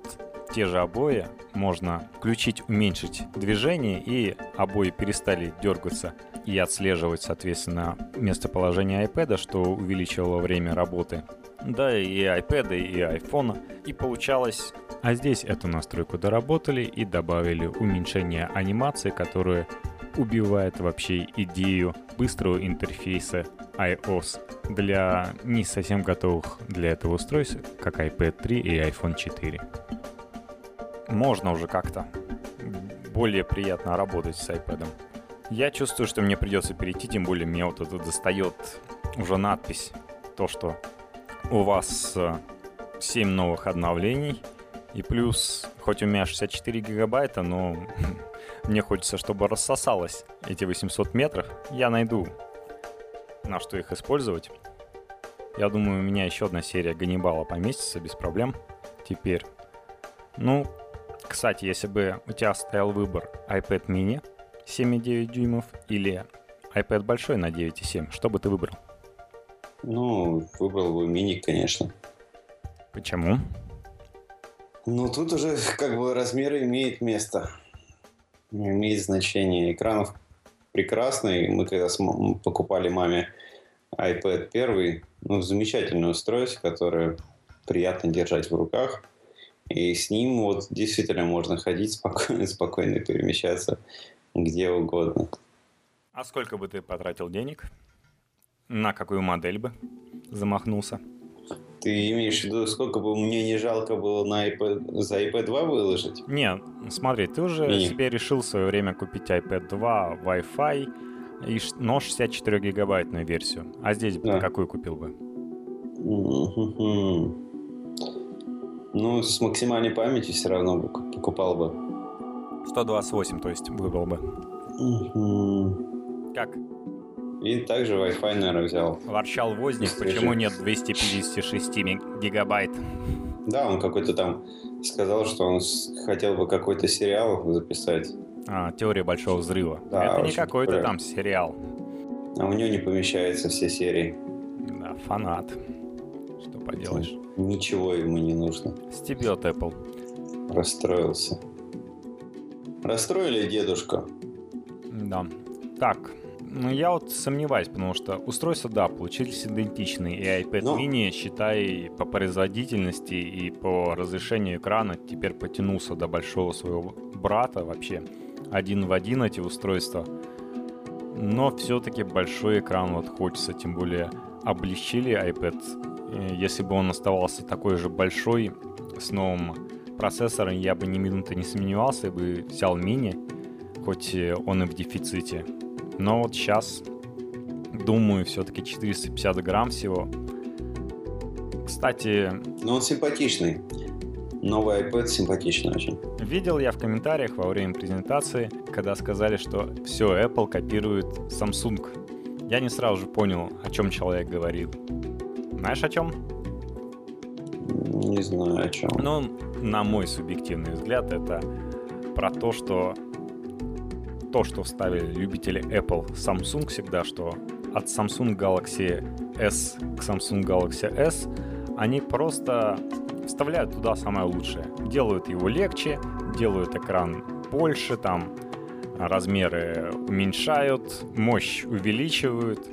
те же обои можно включить, уменьшить движение, и обои перестали дергаться и отслеживать, соответственно, местоположение iPad, что увеличивало время работы. Да, и iPad, и iPhone, и получалось... А здесь эту настройку доработали и добавили уменьшение анимации, которое убивает вообще идею быстрого интерфейса iOS для не совсем готовых для этого устройств, как iPad три и iPhone четыре. Можно уже как-то более приятно работать с iPad. Я чувствую, что мне придется перейти, тем более мне вот это достает уже надпись, то, что у вас семь новых обновлений. И плюс, хоть у меня шестьдесят четыре гигабайта, но мне хочется, чтобы рассосалось эти восемьсот метров. Я найду, на что их использовать. Я думаю, у меня еще одна серия Ганнибала поместится без проблем теперь. Ну, кстати, если бы у тебя стоял выбор iPad mini семь и девять дюймов или iPad большой на девять и семь, что бы ты выбрал? Ну, выбрал бы мини, конечно. Почему? Ну, тут уже как бы размеры имеют место, имеет значение. Экранов прекрасный. Мы когда покупали маме iPad один, ну, замечательное устройство, которое приятно держать в руках. И с ним вот действительно можно ходить спокойно, спокойно перемещаться где угодно. А сколько бы ты потратил денег? На какую модель бы замахнулся? Ты имеешь в виду, сколько бы мне не жалко было на iPad, за iPad два выложить? Не, смотри, ты уже Мини. себе решил в свое время купить iPad два Wi-Fi, и, но шестьдесят четыре гигабайтную версию. А здесь бы да. ты какую купил бы? Mm-hmm. Ну, с максимальной памятью все равно бы покупал бы. сто двадцать восемь, то есть, выбрал бы. Mm-hmm. Как? И также Wi-Fi, наверное, взял. Ворчал возник, почему нет двести пятьдесят шесть гигабайт? Да, он какой-то там сказал, что он хотел бы какой-то сериал записать. А, «Теория большого взрыва». Да, это не какой-то прям там сериал. А у него не помещаются все серии. Да, фанат. Что поделаешь? Ничего ему не нужно. Стебет Apple. Расстроился. Расстроили дедушка. Да. Так, ну я вот сомневаюсь, потому что устройства, да, получились идентичные. И iPad Но... mini, считай, по производительности и по разрешению экрана теперь потянулся до большого своего брата вообще. Один в один эти устройства. Но все-таки большой экран вот хочется, тем более облегчили iPad. Если бы он оставался такой же большой, с новым процессором, я бы ни минуты не сомневался, я бы взял мини, хоть он и в дефиците. Но вот сейчас, думаю, все-таки четыреста пятьдесят грамм всего. Кстати... Ну, он симпатичный. Новый iPad симпатичный очень. Видел я в комментариях во время презентации, когда сказали, что все, Apple копирует Samsung. Я не сразу же понял, о чем человек говорит. Знаешь, о чем? Не знаю, о чем. Ну, на мой субъективный взгляд, это про то, что то, что вставили любители Apple Samsung всегда, что от Samsung Galaxy S к Samsung Galaxy S, они просто вставляют туда самое лучшее. Делают его легче, делают экран больше, там размеры уменьшают, мощь увеличивают.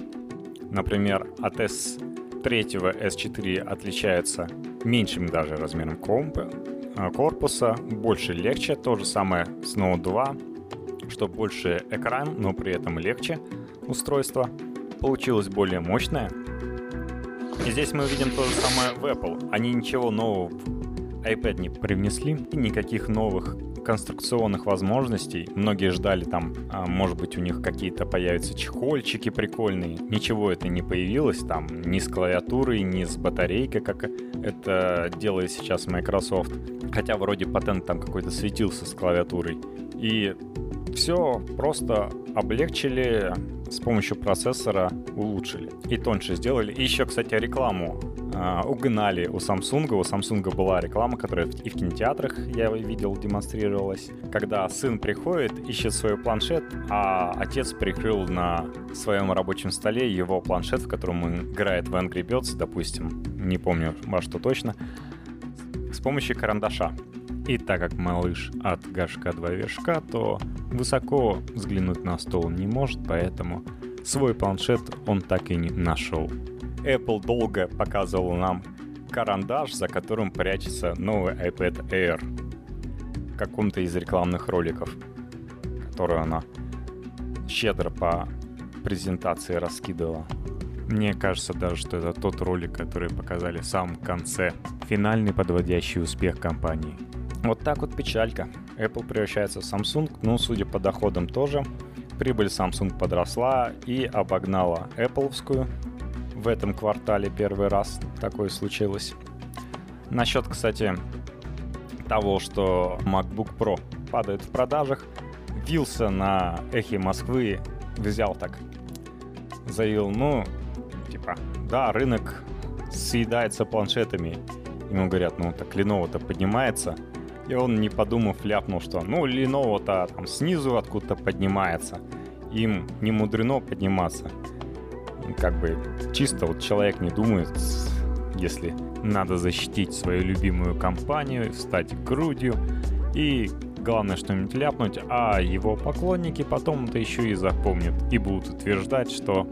Например, от эс три эс четыре отличается меньшим даже размером компа, корпуса, больше легче. То же самое с Note два, что больше экран, но при этом легче устройство. Получилось более мощное. И здесь мы увидим то же самое в Apple. Они ничего нового в iPad не привнесли, никаких новых конструкционных возможностей. Многие ждали там, может быть, у них какие-то появятся чехольчики прикольные. Ничего это не появилось там, ни с клавиатурой, ни с батарейкой, как это делает сейчас Microsoft. Хотя вроде патент там какой-то светился с клавиатурой. И все просто облегчили, с помощью процессора улучшили и тоньше сделали. И еще, кстати, рекламу э, угнали у Samsung. У Samsung была реклама, которая и в кинотеатрах, я видел, демонстрировалась. Когда сын приходит, ищет свой планшет, а отец прикрыл на своем рабочем столе его планшет, в котором он играет в Angry Birds, допустим, не помню во что точно, с помощью карандаша. И так как малыш от горшка два вершка, то высоко взглянуть на стол он не может, поэтому свой планшет он так и не нашел. Apple долго показывал нам карандаш, за которым прячется новый iPad Air в каком-то из рекламных роликов, который она щедро по презентации раскидывала. Мне кажется даже, что это тот ролик, который показали в самом конце, финальный подводящий успех компании. Вот так вот печалька. Apple превращается в Samsung, ну, судя по доходам тоже. Прибыль Samsung подросла и обогнала Apple'овскую. В этом квартале первый раз такое случилось. Насчет, кстати, того, что MacBook Pro падает в продажах. Вилса на эхе Москвы взял так, заявил, ну, типа, да, рынок съедается планшетами. Ему говорят, ну, так Lenovo-то поднимается. И он, не подумав, ляпнул, что ну Lenovo-то там снизу откуда-то поднимается, им не мудрено подниматься. Как бы чисто вот человек не думает, если надо защитить свою любимую компанию, встать грудью и главное что-нибудь ляпнуть, а его поклонники потом это еще и запомнят и будут утверждать, что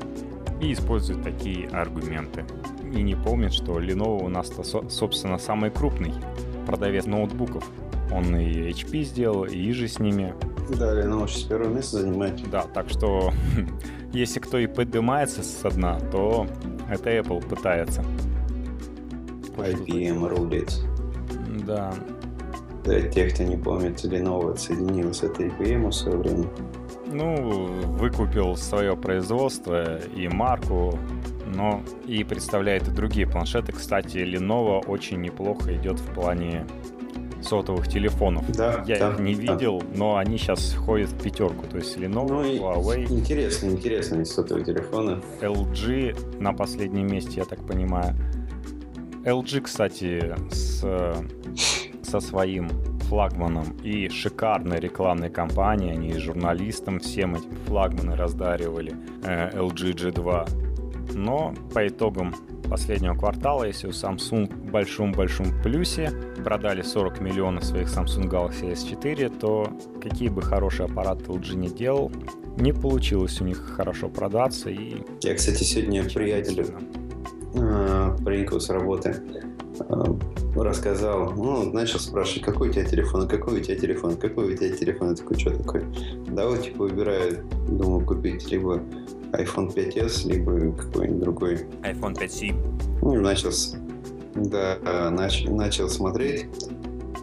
и используют такие аргументы. И не помнят, что Lenovo у нас-то, собственно, самый крупный продавец ноутбуков. Он и эйч пи сделал, и иже с ними. Да, Lenovo сейчас первое место занимает. Да, так что если кто и поднимается со дна, то это Apple пытается. ай би эм рулит. Да. Для тех, кто не помнит, Lenovo отсоединилась от ай би эм в свое время. Ну, выкупил свое производство и марку, но и представляет и другие планшеты. Кстати, Lenovo очень неплохо идет в плане сотовых телефонов. Да, Я да, их не да. видел, но они сейчас ходят в пятерку. То есть Lenovo, ну, Huawei. Интересно, интересно, сотовые телефоны. эл джи на последнем месте, я так понимаю. эл джи, кстати, с... со своим флагманом и шикарной рекламной кампанией, они журналистам всем этим флагманы раздаривали, э, Эл Джи Джи два. Но по итогам последнего квартала, если у Samsung в большом-большом плюсе, продали сорок миллионов своих Samsung Galaxy эс четыре, то какие бы хорошие аппараты Эл Джи не делал, не получилось у них хорошо продаться. И... Я, кстати, сегодня приятелю приехал с работы, рассказал, ну, начал спрашивать, какой у тебя телефон, какой у тебя телефон, какой у тебя телефон, я такой, что такое? Да, вот, типа, выбираю, думаю, купить либо айфон пять эс, либо какой-нибудь другой. айфон пять си. Ну, начал, да, нач, начал смотреть,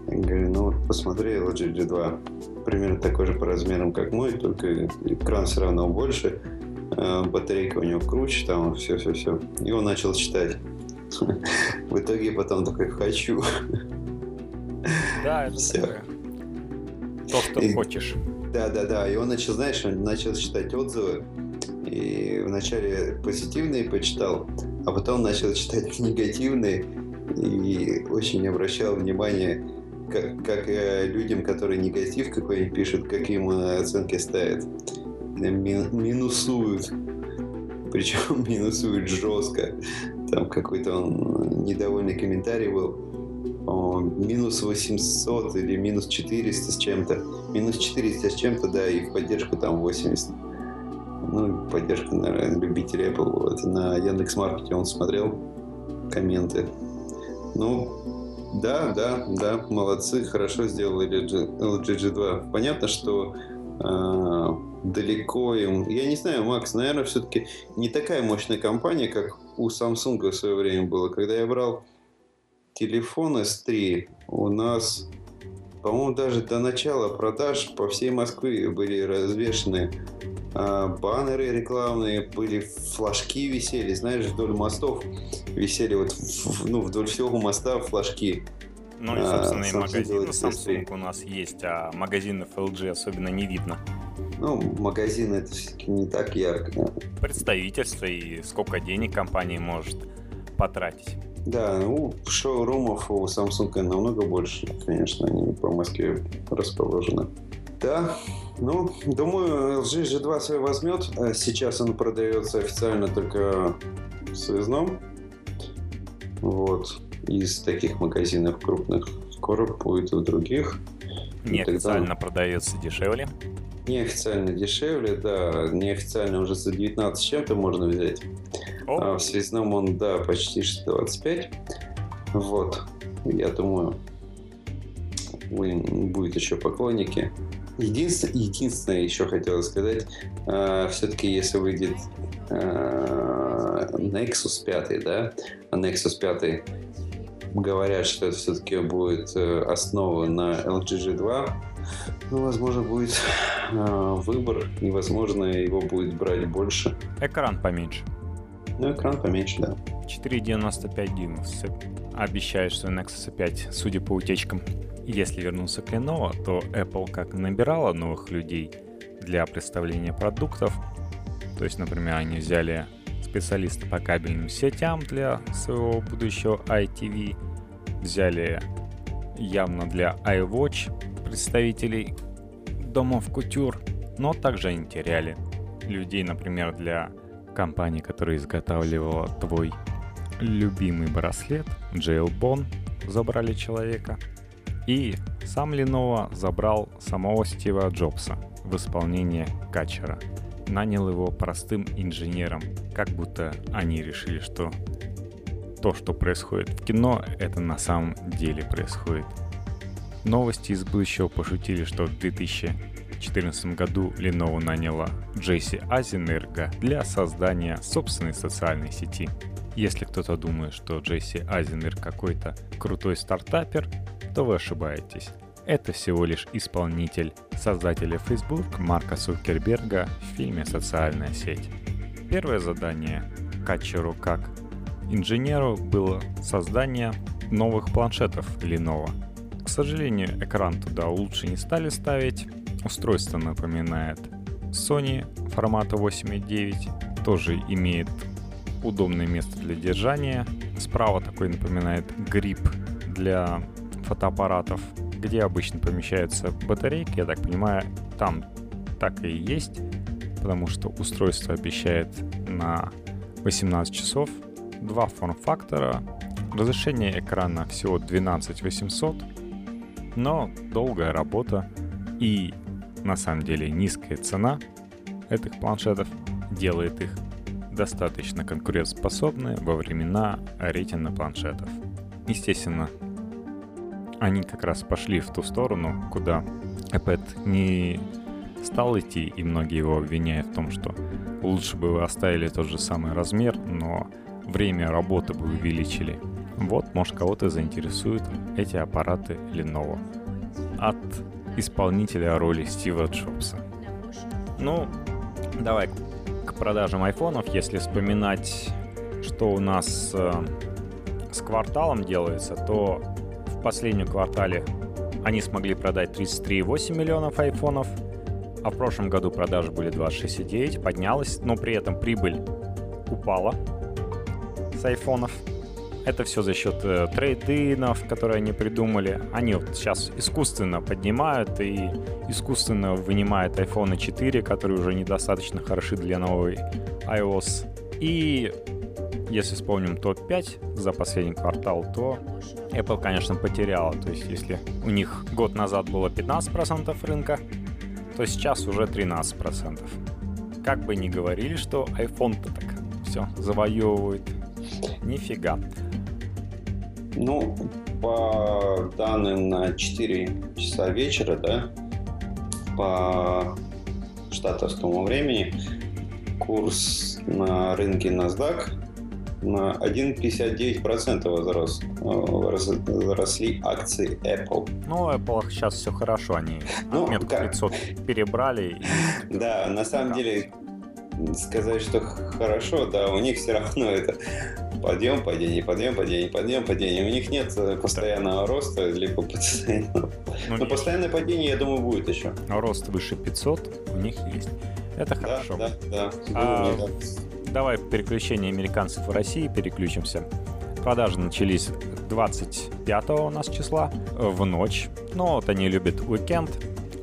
говорю, ну, вот, посмотрел Эл Джи Джи два, примерно такой же по размерам, как мой, только экран все равно больше, батарейка у него круче, там, все-все-все. И он начал читать. В итоге потом такой «хочу». Да, это все. То, что и, хочешь. Да-да-да, и он начал, знаешь, он начал читать отзывы, и вначале позитивные почитал, а потом начал читать негативные, и очень обращал внимание, как, как людям, которые негатив какой-нибудь пишут, как им оценки ставят, минусуют. Причем минусуют жестко. Там какой-то он недовольный комментарий был. По-моему, минус восемьсот или минус четыреста с чем-то. минус четыреста с чем-то, да, и в поддержку там восемьдесят. Ну, поддержка, наверное, любителей Apple. Вот. На Яндекс.Маркете он смотрел комменты. Ну, да, да, да, молодцы, хорошо сделали Эл Джи Джи два. Понятно, что далеко им. Я не знаю, Макс, наверное, все-таки не такая мощная компания, как у Samsung в свое время было. Когда я брал телефон эс три, у нас, по-моему, даже до начала продаж по всей Москве были развешаны а, баннеры рекламные, были флажки висели, знаешь, вдоль мостов висели, вот, ну, вдоль всего моста флажки. Ну и, собственно, а, и магазины Samsung у нас есть, а магазинов эл джи особенно не видно. Ну, магазины это все-таки не так ярко. Да. Представительство и сколько денег компания может потратить. Да, ну, шоурумов у Samsung намного больше, конечно, они по Москве расположены. Да, ну, думаю, эл джи джи два свой возьмет. Сейчас он продается официально только в Связном. Вот. Из таких магазинов крупных. Скоро будет в других. Неофициально тогда... продается дешевле? Неофициально дешевле, да. Неофициально уже за девятнадцать с чем-то можно взять. О. А в Связном он, да, почти двадцать пять. Вот. Я думаю, будет еще поклонники. Единственное, единственное еще хотел сказать, э, все-таки если выйдет э, Nexus пять, да, Nexus пять, говорят, что это все-таки будет основа на Эл Джи Джи два. Ну, возможно, будет э, выбор, и, возможно, его будет брать больше. Экран поменьше. Ну, экран поменьше, да. четыре целых девяносто пять дюймов. Обещают, что Nexus пять, судя по утечкам, если вернулся к Lenovo, то Apple как набирала новых людей для представления продуктов. То есть, например, они взяли специалисты по кабельным сетям для своего будущего ай ти ви, взяли явно для iWatch представителей домов кутюр, но также они теряли людей, например, для компании, которая изготавливала твой любимый браслет, Jailbone, забрали человека, и сам Lenovo забрал самого Стива Джобса в исполнении Качера. Нанял его простым инженером, как будто они решили, что то, что происходит в кино, это на самом деле происходит. Новости из будущего пошутили, что в две тысячи четырнадцатом году Lenovo наняла Джейси Айзенберга для создания собственной социальной сети. Если кто-то думает, что Джейси Айзенберг какой-то крутой стартапер, то вы ошибаетесь. Это всего лишь исполнитель создателя Facebook Марка Цукерберга в фильме «Социальная сеть». Первое задание Качеру как инженеру было создание новых планшетов Lenovo. К сожалению, экран туда лучше не стали ставить. Устройство напоминает Sony формата восемь целых девять, тоже имеет удобное место для держания. Справа такой напоминает гриб для фотоаппаратов, где обычно помещаются батарейки, я так понимаю, там так и есть, потому что устройство обещает на восемнадцать часов, два форм-фактора, разрешение экрана всего двенадцать тысяч восемьсот, но долгая работа и на самом деле низкая цена этих планшетов делает их достаточно конкурентоспособны во времена рейтинга планшетов. Естественно, они как раз пошли в ту сторону, куда iPad не стал идти, и многие его обвиняют в том, что лучше бы вы оставили тот же самый размер, но время работы бы увеличили. Вот, может, кого-то заинтересуют эти аппараты Lenovo от исполнителя роли Стива Джобса. Ну, давай к продажам айфонов. Если вспоминать, что у нас э, с кварталом делается, то в последнем квартале они смогли продать тридцать три целых восемь десятых миллионов айфонов, а в прошлом году продажи были двадцать шесть целых девять десятых, поднялась, но при этом прибыль упала с айфонов. Это все за счет э, трейд-инов, которые они придумали. Они вот сейчас искусственно поднимают и искусственно вынимают айфон четыре, которые уже недостаточно хороши для новой iOS. И если вспомним топ пять за последний квартал, то Apple, конечно, потеряла. То есть если у них год назад было пятнадцать процентов рынка, то сейчас уже тринадцать процентов. Как бы ни говорили, что iPhone-то так все завоевывает. Нифига. Ну, по данным на четыре часа вечера, да, по штатовскому времени, курс на рынке NASDAQ на один целых пятьдесят девять сотых процента возрос, возросли акции Apple. Ну, Apple сейчас все хорошо, они ну, метку как? пятьсот перебрали. И... Да, на самом да. деле... Сказать, что хорошо, да, у них все равно это подъем, падение, подъем, падение, подъем, падение. У них нет постоянного роста, либо постоянного. Ну, но постоянное падение, я думаю, будет еще. Рост выше пятьсот у них есть. Это хорошо. Да, да, да. А, думаю, да. Давай переключение американцев в России, переключимся. Продажи начались двадцать пятого у нас числа, в ночь. Но вот они любят уикенд.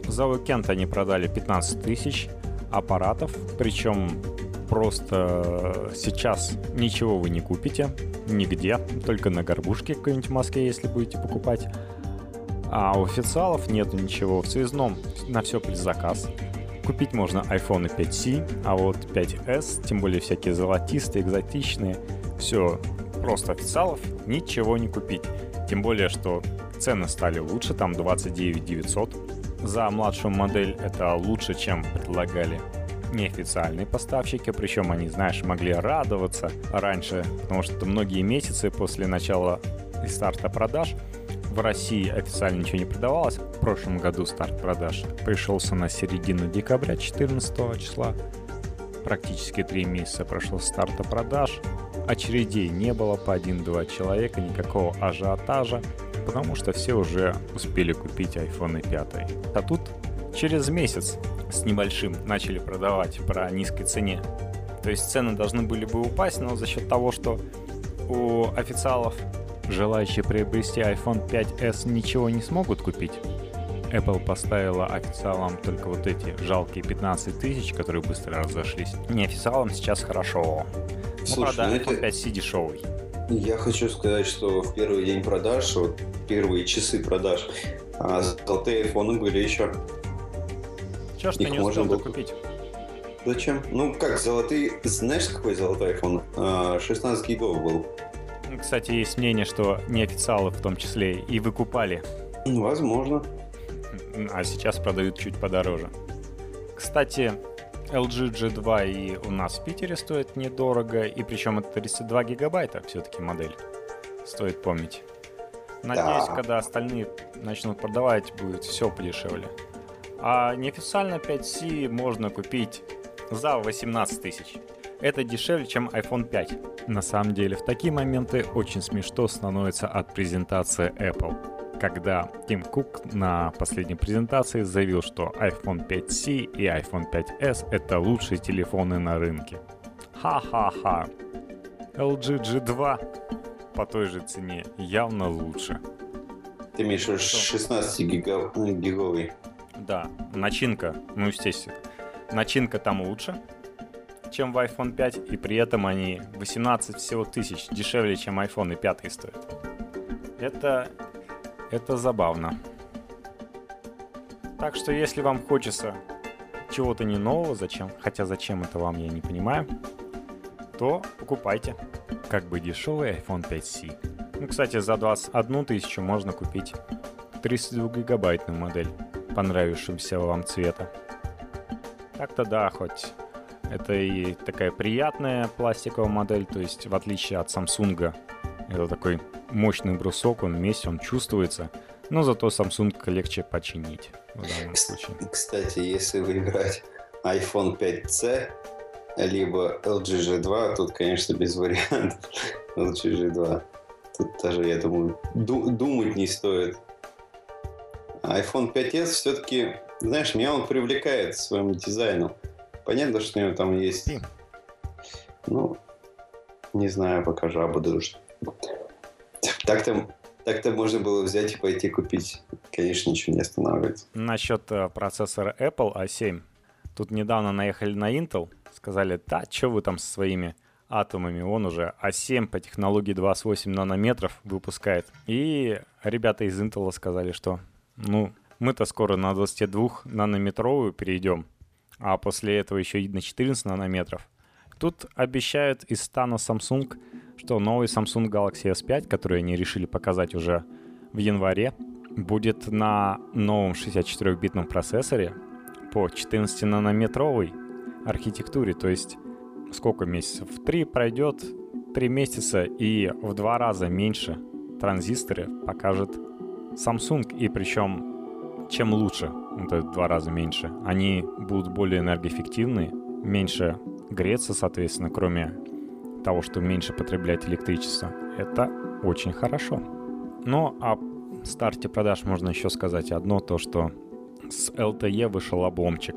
За уикенд они продали пятнадцать тысяч аппаратов, причем просто сейчас ничего вы не купите нигде, только на горбушке какой-нибудь в Москве, если будете покупать. А у официалов нет ничего. В Связном на все предзаказ. Купить можно айфон пять си, а вот пять эс, тем более всякие золотистые, экзотичные, все, просто официалов ничего не купить. Тем более, что цены стали лучше, там двадцать девять тысяч девятьсот. За младшую модель это лучше, чем предлагали неофициальные поставщики. Причем они, знаешь, могли радоваться раньше, потому что многие месяцы после начала и старта продаж в России официально ничего не продавалось. В прошлом году старт продаж пришелся на середину декабря, четырнадцатого числа. Практически три месяца прошло с старта продаж. Очередей не было по один-два человека, никакого ажиотажа, потому что все уже успели купить айфон пять. А тут через месяц с небольшим начали продавать по низкой цене. То есть цены должны были бы упасть, но за счет того, что у официалов, желающие приобрести айфон пять эс, ничего не смогут купить, Apple поставила официалам только вот эти жалкие пятнадцать тысяч, которые быстро разошлись. Неофициалам сейчас хорошо. Слушай, ну, правда, айфон пять си дешевый. Я хочу сказать, что в первый день продаж, вот первые часы продаж, а золотые айфоны были еще. Чего ж ты не успел докупить? Зачем? Ну как, золотые... Знаешь, какой золотой айфон? шестнадцать гигов был. Кстати, есть мнение, что неофициалы в том числе и выкупали. Возможно. А сейчас продают чуть подороже. Кстати... эл джи джи два и у нас в Питере стоит недорого, и причем это тридцать два гигабайта все-таки модель, стоит помнить. Надеюсь, да. Когда остальные начнут продавать, будет все подешевле. А неофициально пять си можно купить за восемнадцать тысяч. Это дешевле, чем айфон пять. На самом деле, в такие моменты очень смешно становится от презентации Apple. Когда Тим Кук на последней презентации заявил, что айфон пять си и айфон пять эс — это лучшие телефоны на рынке. Ха-ха-ха. эл джи джи два по той же цене явно лучше. Ты имеешь шестнадцатигиговый. Да, начинка, ну естественно, начинка там лучше, чем в iPhone пять, и при этом они восемнадцать всего тысяч дешевле, чем iPhone пять стоят. Это, это забавно. Так что если вам хочется чего-то не нового, зачем, хотя зачем это вам, я не понимаю, то покупайте как бы дешевый iPhone пять си. Ну, кстати, за двадцать одну тысячу можно купить тридцатидвухгигабайтную модель понравившимся вам цвета. Так-то да, хоть это и такая приятная пластиковая модель, то есть в отличие от Samsung, это такой мощный брусок, он вместе, он чувствуется, но зато Samsung легче починить в данном случае. Кстати, если выбирать iPhone пять си, либо эл джи джи два, тут, конечно, без вариантов. эл джи джи два. Тут даже, я думаю, ду- думать не стоит. iPhone пять эс все-таки, знаешь, меня он привлекает своим дизайном. Понятно, что у него там есть... Ну, не знаю, пока жаба дружит. Так-то, так-то можно было взять и пойти купить. Конечно, ничего не останавливается. Насчет процессора Apple ай семь. Тут недавно наехали на Intel. Сказали, да, что вы там со своими атомами. Он уже ай семь по технологии двадцать восемь нанометров выпускает. И ребята из Intel сказали, что... Ну, мы-то скоро на двадцать два нанометровую перейдем, а после этого еще и на четырнадцать нанометров. Тут обещают из стана Samsung, что новый Samsung Galaxy эс пять, который они решили показать уже в январе, будет на новом шестьдесят четыре битном процессоре по четырнадцатинанометровой архитектуре. То есть сколько месяцев? Три пройдет, три месяца, и в два раза меньше транзисторы покажет Samsung, и причем чем лучше, это в два раза меньше, они будут более энергоэффективны, меньше греться, соответственно, кроме того, что меньше потреблять электричество. Это очень хорошо. Но о старте продаж можно еще сказать одно, то что с эл ти и вышел обломчик.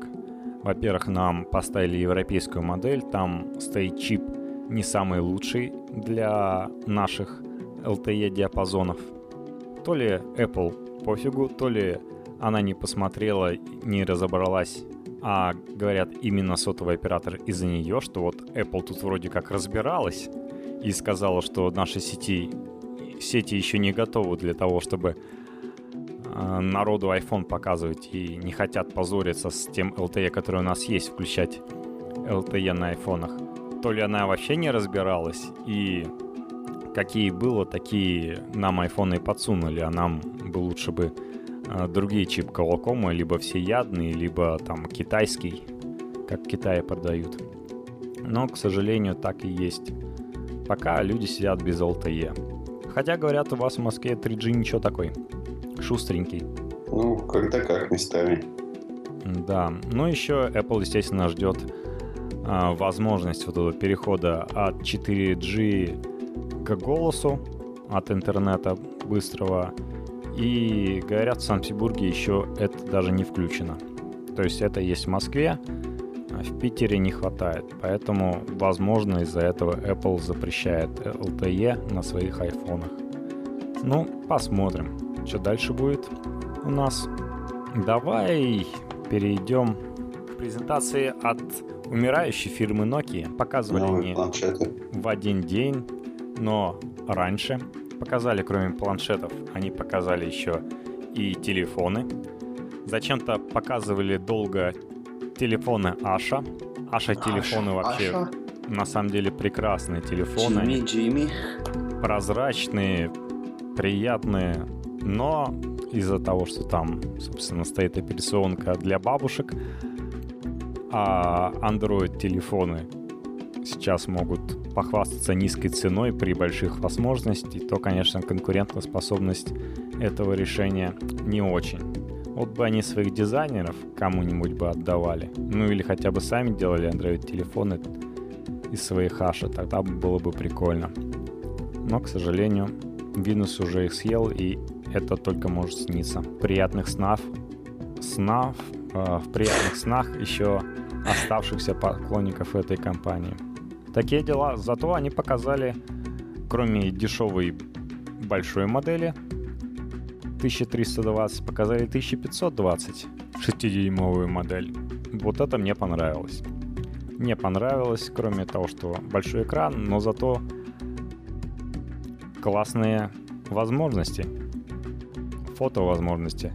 Во-первых, нам поставили европейскую модель, там стоит чип не самый лучший для наших эл ти и диапазонов. То ли Apple пофигу, то ли она не посмотрела, не разобралась, а говорят именно сотовый оператор из-за нее, что вот Apple тут вроде как разбиралась и сказала, что наши сети, сети еще не готовы для того, чтобы народу iPhone показывать, и не хотят позориться с тем эл ти и, который у нас есть, включать эл ти и на айфонах. То ли она вообще не разбиралась и... Какие было, такие нам айфоны и подсунули, а нам бы лучше бы другие чип Qualcomm, либо всеядный, либо там китайский, как в Китае продают. Но, к сожалению, так и есть. Пока люди сидят без эл ти и. Хотя, говорят, у вас в Москве три джи ничего такой, шустренький. Ну, когда как местами. Да, ну еще Apple, естественно, ждет а, возможность вот этого перехода от четыре джи к голосу, от интернета быстрого, и говорят, в Санкт-Петербурге еще это даже не включено. То есть это есть в Москве, а в Питере не хватает. Поэтому, возможно, из-за этого Apple запрещает эл ти и на своих айфонах. Ну, посмотрим, что дальше будет у нас. Давай перейдем к презентации от умирающей фирмы Nokia. Показывали они в один день. Но раньше показали, кроме планшетов, они показали еще и телефоны. Зачем-то показывали долго телефоны Аша. Аша телефоны вообще Аша. На самом деле прекрасные телефоны. Джимми, Джимми. Прозрачные, приятные. Но из-за того, что там, собственно, стоит операционка для бабушек, а Android телефоны сейчас могут похвастаться низкой ценой при больших возможностях, то, конечно, конкурентоспособность этого решения не очень. Вот бы они своих дизайнеров кому-нибудь бы отдавали, ну или хотя бы сами делали Android-телефоны из своих Аша, тогда было бы прикольно. Но, к сожалению, Windows уже их съел, и это только может сниться. Приятных снов, снов, э, в приятных снах еще оставшихся поклонников этой компании. Такие дела. Зато они показали, кроме дешевой большой модели, тысяча триста двадцать, показали тысяча пятьсот двадцать, шестидюймовую модель. Вот это мне понравилось. Мне понравилось, кроме того, что большой экран, но зато классные возможности, фото возможности.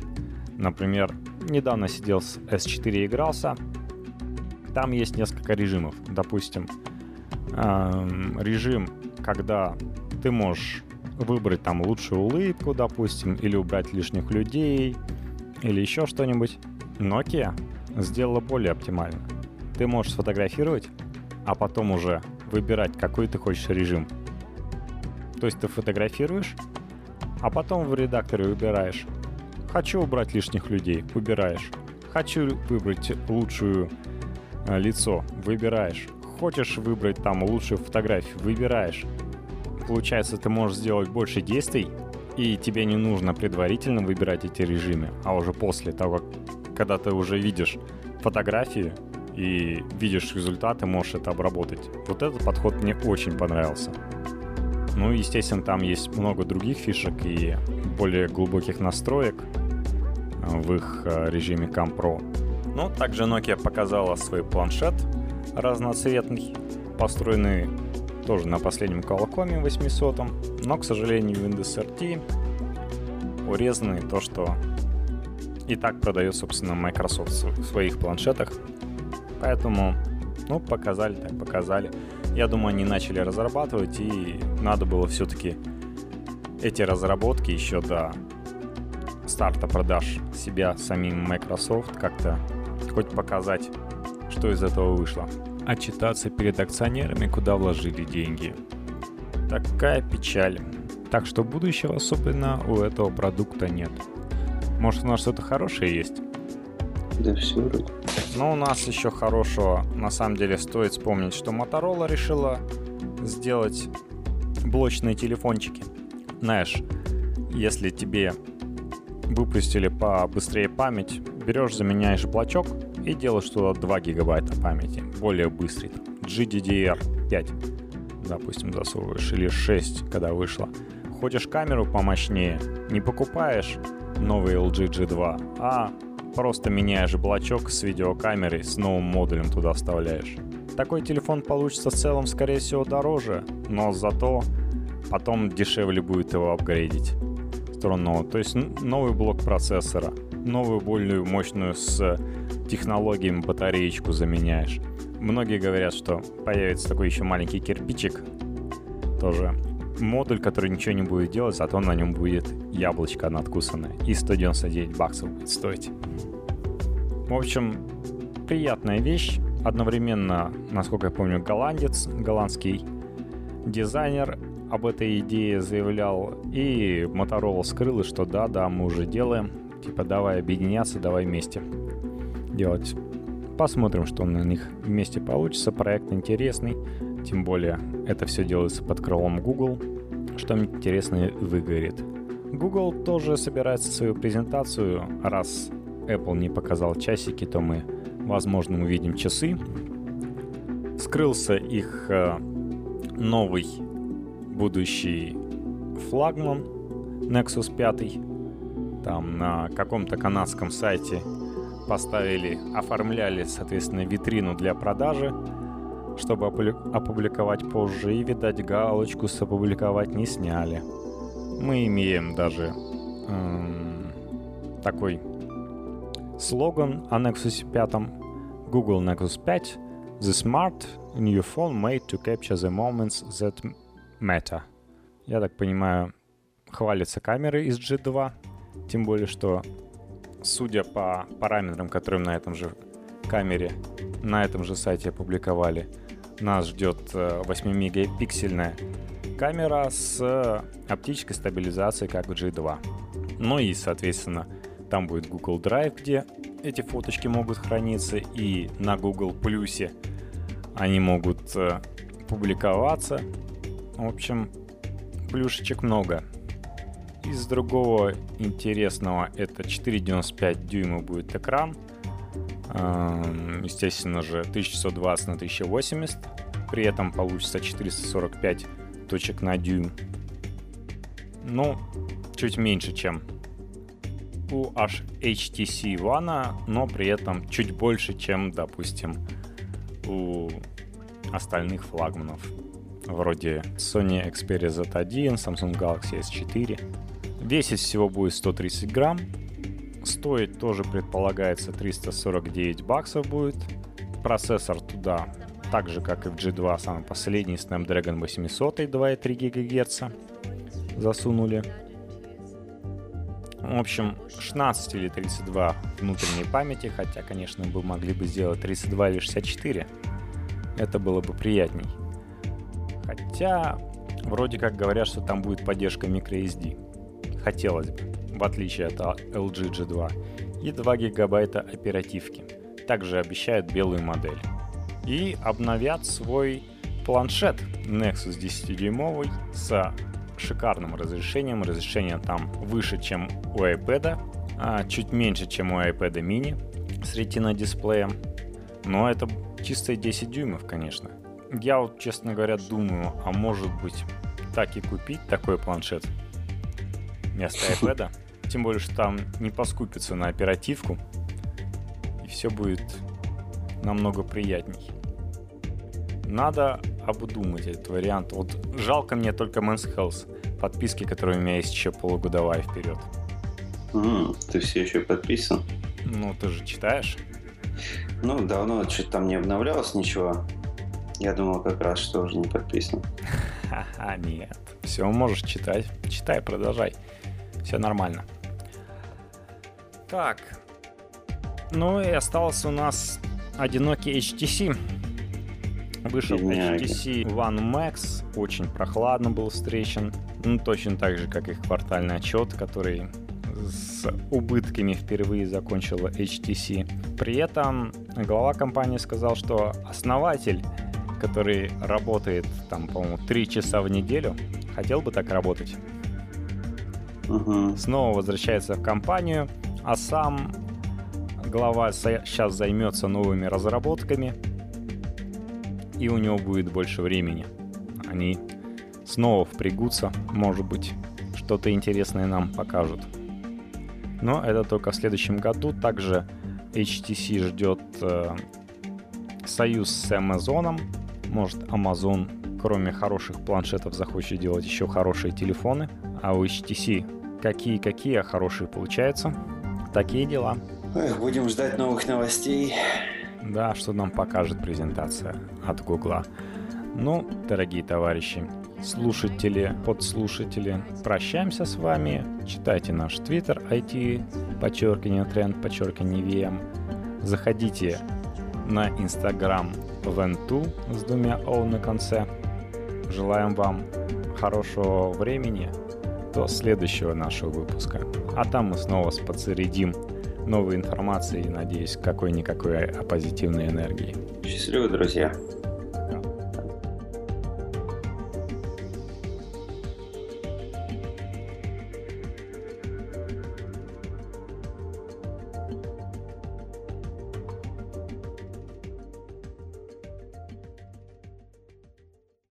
Например, недавно сидел с эс четыре, игрался. Там есть несколько режимов. Допустим, режим, когда ты можешь выбрать там лучшую улыбку, допустим, или убрать лишних людей, или еще что-нибудь. Nokia сделала более оптимально. Ты можешь сфотографировать, а потом уже выбирать, какой ты хочешь режим. То есть ты фотографируешь, а потом в редакторе выбираешь: хочу убрать лишних людей, выбираешь. Хочу выбрать лучшую лицо, выбираешь. Хочешь выбрать там лучшую фотографию, выбираешь. Получается, ты можешь сделать больше действий, и тебе не нужно предварительно выбирать эти режимы, а уже после того, когда ты уже видишь фотографии и видишь результаты, можешь это обработать. Вот этот подход мне очень понравился. Ну, естественно, там есть много других фишек и более глубоких настроек в их режиме Cam Pro. Но также Nokia показала свой планшет разноцветный, построенный тоже на последнем Qualcomm восемьсот, но, к сожалению, Windows эр ти урезанный, то, что и так продает, собственно, Microsoft в своих планшетах. Поэтому, ну, показали, так показали. Я думаю, они начали разрабатывать, и надо было все-таки эти разработки еще до старта продаж себя самим Microsoft как-то хоть показать, что из этого вышло. Отчитаться перед акционерами, куда вложили деньги. Такая печаль. Так что будущего особенно у этого продукта нет. Может, у нас что-то хорошее есть? Да все вроде. Но у нас еще хорошего, на самом деле, стоит вспомнить, что Motorola решила сделать блочные телефончики. Знаешь, если тебе выпустили побыстрее память, берешь, заменяешь блочок и делаешь туда два гигабайта памяти, более быстрый. джи ди ди эр пять, допустим, засовываешь, или шесть, когда вышло. Хочешь камеру помощнее, не покупаешь новый эл джи джи два, а просто меняешь блочок с видеокамерой, с новым модулем туда вставляешь. Такой телефон получится в целом, скорее всего, дороже, но зато потом дешевле будет его апгрейдить. Странного. То есть новый блок процессора, новую более мощную с технологиями батареечку заменяешь. Многие говорят, что появится такой еще маленький кирпичик, тоже модуль, который ничего не будет делать, зато на нем будет яблочко надкусанное. И сто девяносто девять баксов будет стоить. В общем, приятная вещь. Одновременно, насколько я помню, голландец, голландский дизайнер об этой идее заявлял. И Motorola скрыла, что да-да, мы уже делаем. Типа давай объединяться, давай вместе делать. Посмотрим, что на них вместе получится. Проект интересный. Тем более, это все делается под крылом Google, что интересно выгорит. Google тоже собирается свою презентацию. Раз Apple не показал часики, то мы, возможно, увидим часы. Скрылся их новый будущий флагман Nexus пять. Там на каком-то канадском сайте поставили, оформляли, соответственно, витрину для продажи, чтобы опубликовать позже, и, видать, галочку с «опубликовать» не сняли. Мы имеем даже эм, такой слоган о Nexus пять. Google Nexus пять – the smart new phone made to capture the moments that matter. Я так понимаю, хвалятся камеры из джи два, тем более, что, судя по параметрам, которые на этом же камере, на этом же сайте опубликовали, нас ждет восьмимегапиксельная камера с оптической стабилизацией, как в джи два. Ну и, соответственно, там будет Google Drive, где эти фоточки могут храниться, и на Google Плюсе они могут публиковаться. В общем, плюшечек много. Из другого интересного, это четыре целых девяносто пять дюйма будет экран. Естественно же, тысяча шестьсот двадцать на тысяча восемьдесят. При этом получится четыреста сорок пять точек на дюйм. Ну, чуть меньше, чем у эйч ти си One, но при этом чуть больше, чем, допустим, у остальных флагманов, вроде Sony Xperia зет один, Samsung Galaxy эс четыре. Весить всего будет сто тридцать грамм. Стоить тоже предполагается триста сорок девять баксов будет. Процессор туда, так же как и в джи два, самый последний Snapdragon восемьсот, два и три гигагерца засунули. В общем, шестнадцать или тридцать два внутренней памяти, хотя, конечно, мы могли бы сделать тридцать два или шестьдесят четыре. Это было бы приятней. Хотя, вроде как говорят, что там будет поддержка microSD. Хотелось бы, в отличие от эл джи джи два. И два гигабайта оперативки. Также обещают белую модель. И обновят свой планшет Nexus десятидюймовый с шикарным разрешением. Разрешение там выше, чем у iPad, а чуть меньше, чем у iPad mini с Retina дисплеем. Но это чистые десять дюймов, конечно. Я вот, честно говоря, думаю, а может быть так и купить такой планшет вместо iPad. Тем более, что там не поскупится на оперативку. И все будет намного приятней. Надо обдумать этот вариант. Вот жалко мне только Men's Health, подписки, которые у меня есть еще полугодовая вперед. А, ты все еще подписан? Ну, ты же читаешь? Ну, давно что-то там не обновлялось ничего. Я думал как раз, что уже не подписан. Ха-ха, нет. Все, можешь читать. Читай, продолжай. Все нормально. Так. Ну и остался у нас одинокий эйч ти си. Вышел эйч ти си One Max, очень прохладно был встречен. Ну, точно так же, как и квартальный отчет, который с убытками впервые закончила эйч ти си. При этом глава компании сказал, что основатель, который работает там, по-моему, три часа в неделю, хотел бы так работать. Uh-huh. Снова возвращается в компанию, а сам глава сейчас займется новыми разработками. И у него будет больше времени. Они снова впрягутся. Может быть, что-то интересное нам покажут. Но это только в следующем году. Также эйч ти си ждет э, союз с Amazon. Может, Amazon, кроме хороших планшетов, захочет делать еще хорошие телефоны. А у эйч ти си какие-какие хорошие получаются. Такие дела. Эх, будем ждать новых новостей. Да, что нам покажет презентация от Гугла. Ну, дорогие товарищи, слушатели, подслушатели, прощаемся с вами. Читайте наш твиттер ай ти, подчеркивание тренд, подчеркивание ви эм. Заходите на инстаграм венту с двумя о на конце. Желаем вам хорошего времени до следующего нашего выпуска. А там мы снова споцередим новой информации и, надеюсь, какой-никакой о позитивной энергии. Счастливо, друзья!